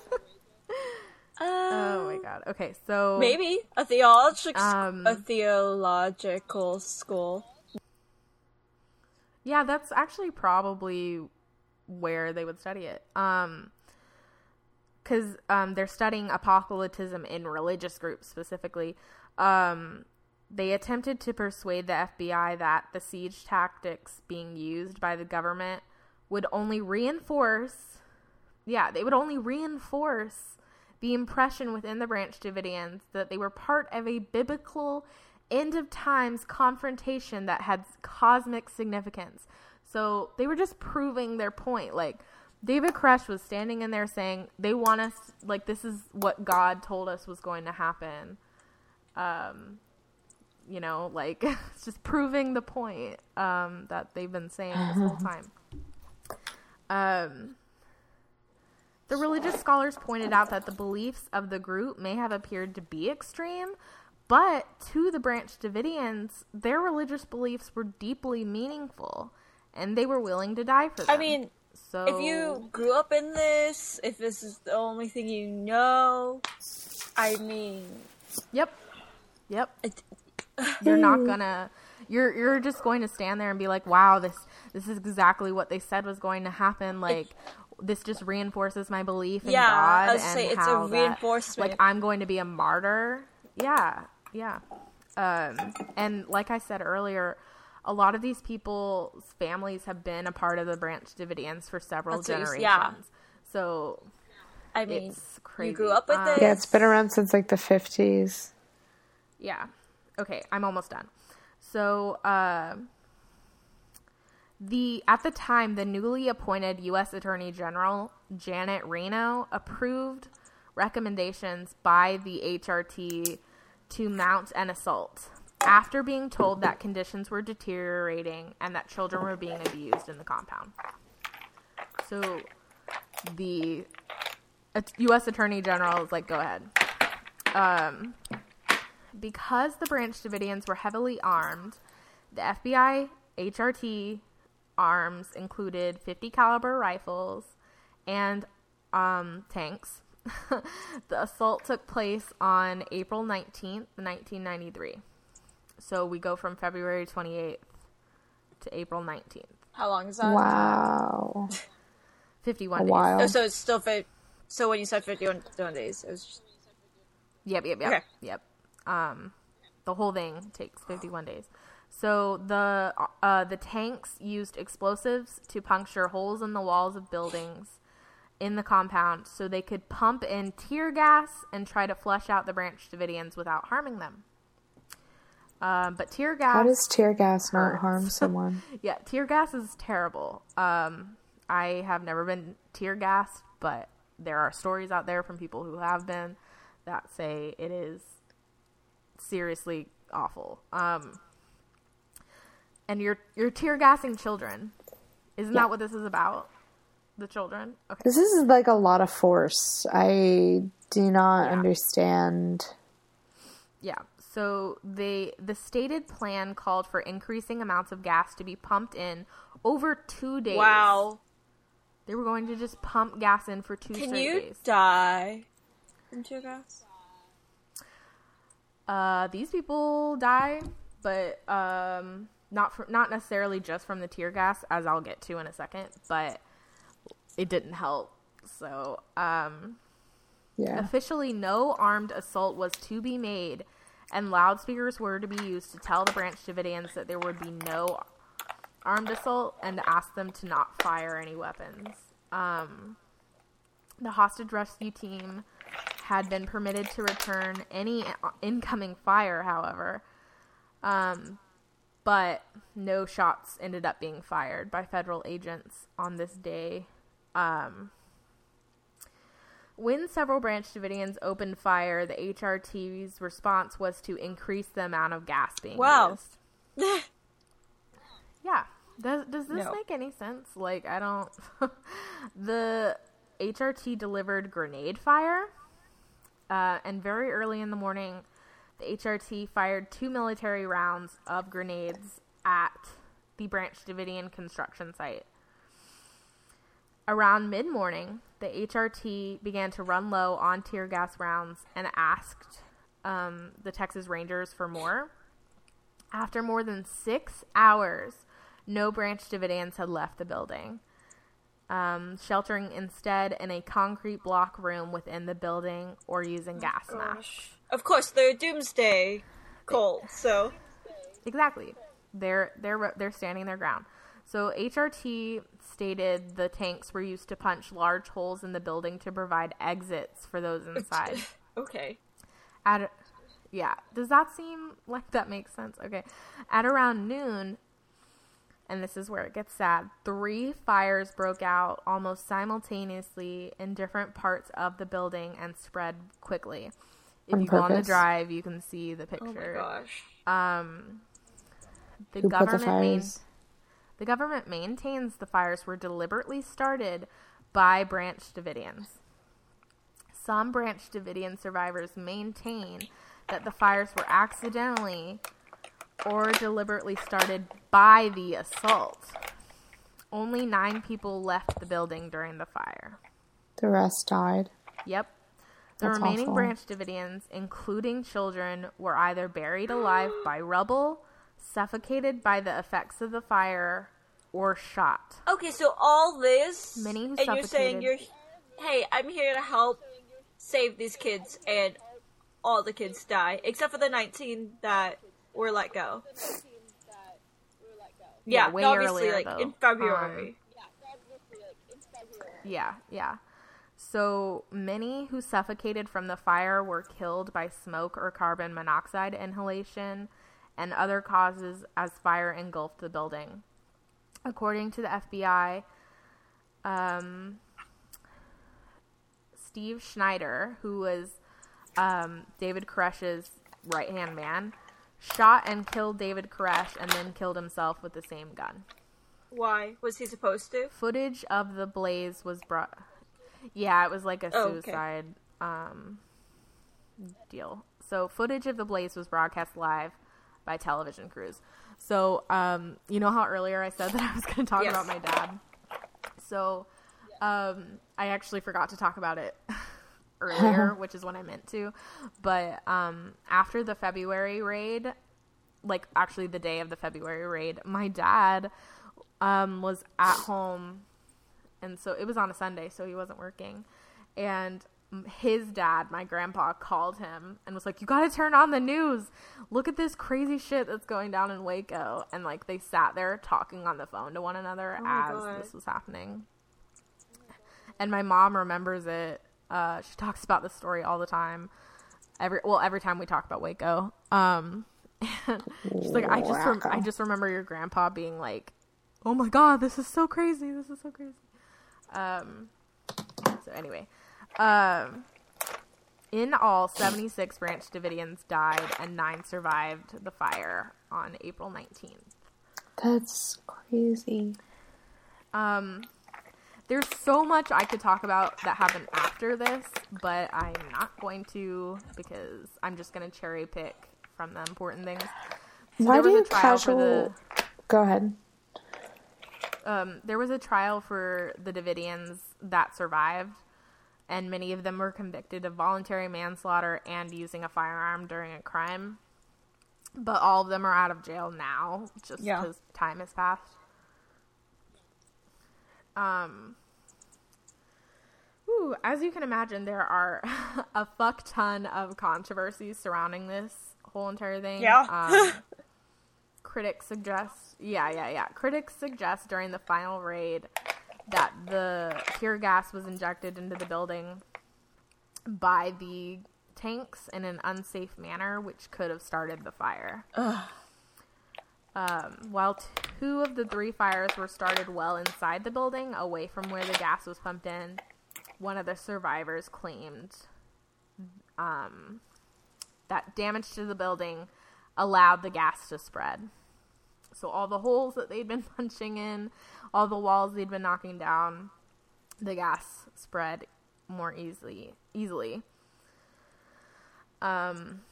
oh, my God. Okay, so... Maybe a, theologic, um, a theological school. Yeah, that's actually probably where they would study it. Um, because um, they're studying apocalypticism in religious groups, specifically. Um... They attempted to persuade the F B I that the siege tactics being used by the government would only reinforce, yeah, they would only reinforce the impression within the Branch Davidians that they were part of a biblical end of times confrontation that had cosmic significance. So they were just proving their point. Like, David Koresh was standing in there saying they want us, like, this is what God told us was going to happen. Um... You know, like, it's just proving the point um, that they've been saying this whole time. Um, the religious scholars pointed out that the beliefs of the group may have appeared to be extreme, but to the Branch Davidians, their religious beliefs were deeply meaningful, and they were willing to die for them. I mean, so... if you grew up in this, if this is the only thing you know, I mean... Yep. Yep. It's... You're not gonna, you're, you're just going to stand there and be like, wow, this, this is exactly what they said was going to happen. Like, this just reinforces my belief in yeah, God. I was and say, it's a reinforcement. That, like, I'm going to be a martyr. Yeah. Yeah. Um, and like I said earlier, a lot of these people's families have been a part of the Branch Davidians for several That's generations. Yeah. So I mean, it's crazy. You grew up with um, it. Yeah. It's been around since like the fifties. Yeah. Okay, I'm almost done. So, uh, the at the time, the newly appointed U S Attorney General, Janet Reno, approved recommendations by the H R T to mount an assault after being told that conditions were deteriorating and that children were being abused in the compound. So, the U S Attorney General is like, go ahead. Um... Because the Branch Davidians were heavily armed, the F B I H R T arms included fifty caliber rifles and um, tanks. The assault took place on April nineteenth, nineteen ninety-three. So we go from February twenty-eighth to April nineteenth. How long is that? Wow. fifty-one days. Wow. Oh, so it's still fit. So when you said fifty-one days, it was just... Yep, yep, yep. Okay. Yep. Um, the whole thing takes fifty-one days. So the, uh, the tanks used explosives to puncture holes in the walls of buildings in the compound so they could pump in tear gas and try to flush out the Branch Davidians without harming them. Um, but tear gas... How does tear gas hurts. Not harm someone? Yeah, tear gas is terrible. Um, I have never been tear gassed, but there are stories out there from people who have been that say it is seriously awful. Um, and you're you're tear gassing children. Isn't yeah. that what this is about? The children? Okay. This is like a lot of force. I do not yeah. understand. Yeah. So they, the stated plan called for increasing amounts of gas to be pumped in over two days. Wow. They were going to just pump gas in for two Can days. Can you die from tear gas? Uh, these people die, but um, not for, not necessarily just from the tear gas, as I'll get to in a second, but it didn't help. So um, yeah. Officially, no armed assault was to be made, and loudspeakers were to be used to tell the Branch Davidians that there would be no armed assault and to ask them to not fire any weapons. Um, the hostage rescue team had been permitted to return any incoming fire, however, um, but no shots ended up being fired by federal agents on this day. Um, When several Branch Davidians opened fire, the H R T's response was to increase the amount of gas being wow. used. Yeah. Does does this no. make any sense? Like, I don't... The H R T delivered grenade fire, uh, and very early in the morning, the H R T fired two military rounds of grenades at the Branch Davidian construction site. Around mid-morning, the H R T began to run low on tear gas rounds and asked um, the Texas Rangers for more. After more than six hours, no Branch Davidians had left the building, um, sheltering instead in a concrete block room within the building or using gas oh, masks. Of course, they're doomsday cult, so exactly, they're they're they're standing their ground. So H R T stated the tanks were used to punch large holes in the building to provide exits for those inside. Okay. At, yeah. Does that seem like that makes sense? Okay. At around noon, and this is where it gets sad, three fires broke out almost simultaneously in different parts of the building and spread quickly. If on you purpose? Go on the drive, you can see the picture. Oh my gosh. Um, the Who government put the fires? The government maintains the fires were deliberately started by Branch Davidians. Some Branch Davidian survivors maintain that the fires were accidentally or deliberately started by the assault. Only nine people left the building during the fire. The rest died. Yep. The That's remaining awful. Branch Davidians, including children, were either buried alive by rubble, suffocated by the effects of the fire, or shot. Okay, so all this, Many and suffocated. You're saying, you're, hey, I'm here to help save these kids, and all the kids die, except for the nineteen that were let go. Yeah, yeah way obviously, earlier, like, though. in February. Um, yeah, yeah. So many who suffocated from the fire were killed by smoke or carbon monoxide inhalation, and other causes as fire engulfed the building. According to the F B I, um, Steve Schneider, who was um, David Koresh's right-hand man, shot and killed David Koresh and then killed himself with the same gun. Why? Was he supposed to? Footage of the blaze was brought... Yeah, it was like a oh, suicide okay. um, deal. So footage of the blaze was broadcast live by television crews. So, um, you know how earlier I said that I was going to talk yes. about my dad? So, um, I actually forgot to talk about it earlier, which is when I meant to. But um, after the February raid, like actually the day of the February raid, my dad um, was at home. And so it was on a Sunday, so he wasn't working. And his dad, my grandpa, called him and was like, you got to turn on the news. Look at this crazy shit that's going down in Waco. And, like, they sat there talking on the phone to one another oh as God. this was happening. And my mom remembers it. Uh, she talks about this story all the time. Every well, every time we talk about Waco, um, and she's like, I just rem- I just remember your grandpa being like, "Oh my God, this is so crazy! This is so crazy." Um. So anyway, um, in all, seventy-six Branch Davidians died, and nine survived the fire on April nineteenth. That's crazy. Um. There's so much I could talk about that happened after this, but I'm not going to because I'm just going to cherry pick from the important things. So Why do you casual... The... Go ahead. Um, there was a trial for the Davidians that survived, and many of them were convicted of voluntary manslaughter and using a firearm during a crime. But all of them are out of jail now, just because yeah. time has passed. Um, ooh, as you can imagine, there are a fuck ton of controversies surrounding this whole entire thing. Yeah. Um, critics suggest, yeah, yeah, yeah. Critics suggest during the final raid that the tear gas was injected into the building by the tanks in an unsafe manner, which could have started the fire. Ugh. Um, while two of the three fires were started well inside the building, away from where the gas was pumped in, one of the survivors claimed um, that damage to the building allowed the gas to spread. So all the holes that they'd been punching in, all the walls they'd been knocking down, the gas spread more easily. Easily. Um,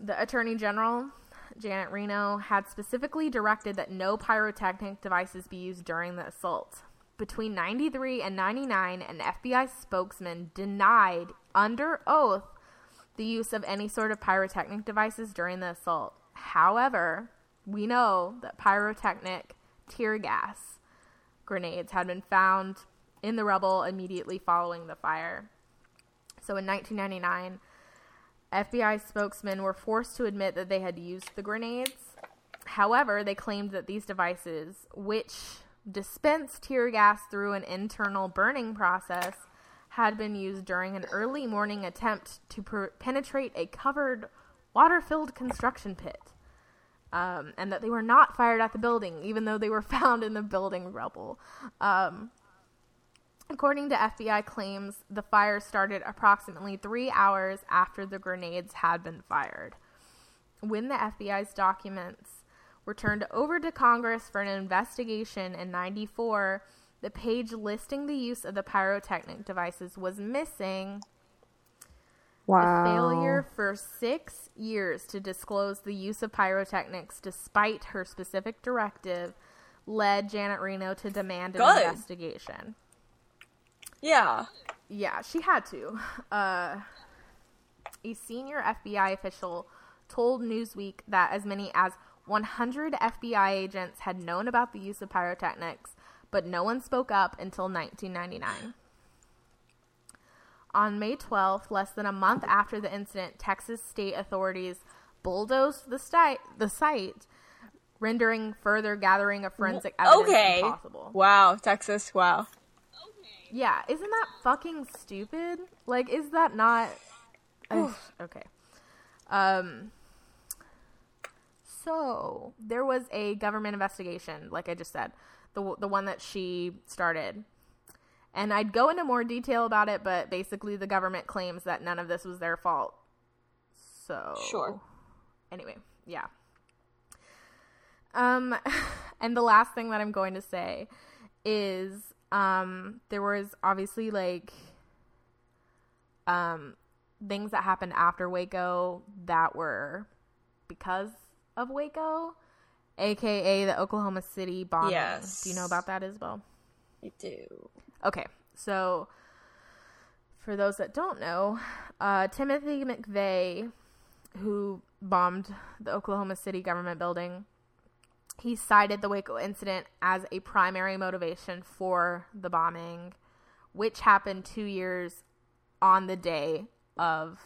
the Attorney General, Janet Reno, had specifically directed that no pyrotechnic devices be used during the assault. Between ninety-three and ninety-nine, an F B I spokesman denied under oath the use of any sort of pyrotechnic devices during the assault. However, we know that pyrotechnic tear gas grenades had been found in the rubble immediately following the fire. So in nineteen ninety-nine, F B I spokesmen were forced to admit that they had used the grenades. However, they claimed that these devices, which dispense tear gas through an internal burning process, had been used during an early morning attempt to per- penetrate a covered, water-filled construction pit, um, and that they were not fired at the building, even though they were found in the building rubble. Um, According to F B I claims, the fire started approximately three hours after the grenades had been fired. When the F B I's documents were turned over to Congress for an investigation in ninety-four, the page listing the use of the pyrotechnic devices was missing. Wow. The failure for six years to disclose the use of pyrotechnics despite her specific directive led Janet Reno to demand an Good. investigation. Yeah. Yeah, she had to. Uh, a senior F B I official told Newsweek that as many as one hundred F B I agents had known about the use of pyrotechnics, but no one spoke up until nineteen ninety-nine. On May twelfth, less than a month after the incident, Texas state authorities bulldozed the, sti- the site, rendering further gathering of forensic evidence okay. impossible. Wow, Texas, wow. Yeah, isn't that fucking stupid? Like, is that not... I... Okay. Um. So, there was a government investigation, like I just said. The the one that she started. And I'd go into more detail about it, but basically the government claims that none of this was their fault. So... Sure. Anyway, yeah. Um, and the last thing that I'm going to say is... Um, there was obviously, like, um, things that happened after Waco that were because of Waco, a k a the Oklahoma City bombing. Yes. Do you know about that, Isabel? I do. Okay. So, for those that don't know, uh, Timothy McVeigh, who bombed the Oklahoma City government building, he cited the Waco incident as a primary motivation for the bombing, which happened two years on the day of.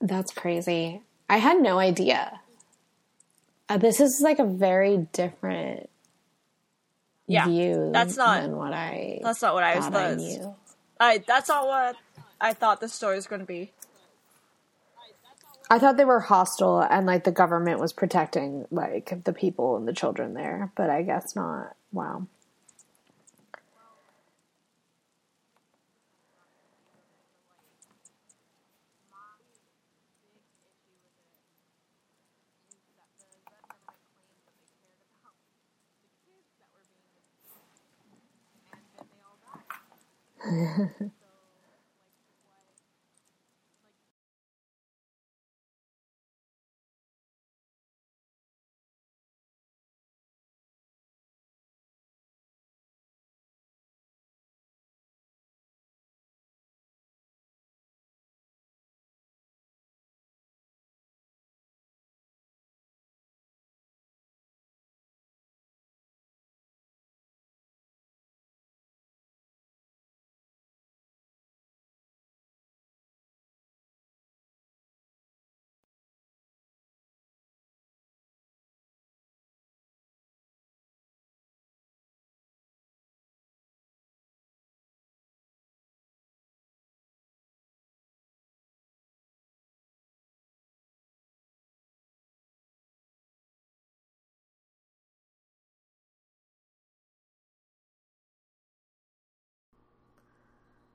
That's crazy. I had no idea. Uh, this is like a very different yeah, view that's not, than what I That's not what I was I knew. I, that's not what I thought the story was going to be. I thought they were hostile and like the government was protecting like the people and the children there, but I guess not. Wow.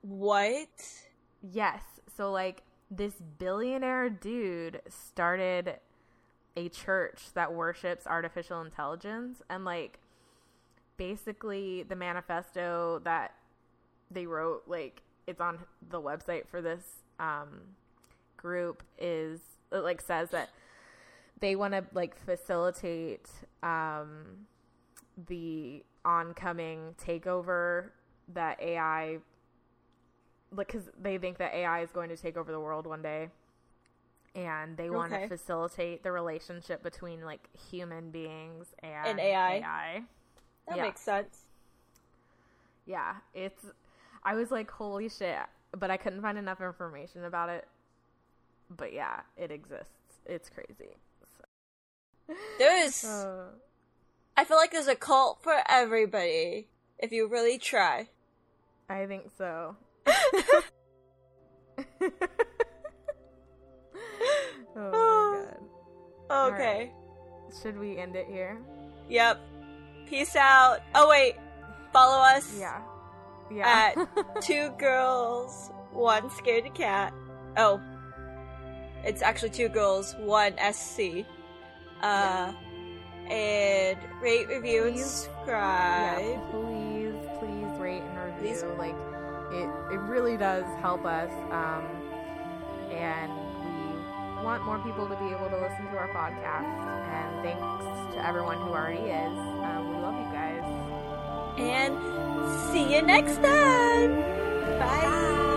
What? Yes. So, like, this billionaire dude started a church that worships artificial intelligence. And, like, basically the manifesto that they wrote, like, it's on the website for this um, group is, it, like, says that they want to, like, facilitate um, the oncoming takeover that A I – because they think that A I is going to take over the world one day, and they want okay. to facilitate the relationship between like human beings and, and A I. A I. That yeah. makes sense. Yeah, it's. I was like, holy shit, but I couldn't find enough information about it. But yeah, it exists. It's crazy. So. There's. Uh, I feel like there's a cult for everybody if you really try. I think so. Oh my god. Okay. Right. Should we end it here? Yep. Peace out. Oh wait. Follow us. Yeah. Yeah. At Two Girls, One Scaredy Cat. Oh. It's actually Two Girls, One S C. Uh yeah. And rate, review, please. And subscribe. Yeah, please, please rate and review. Please. Like It, it really does help us, um, and we want more people to be able to listen to our podcast, and thanks to everyone who already is. Um, we love you guys. And see you next time! Bye! Bye.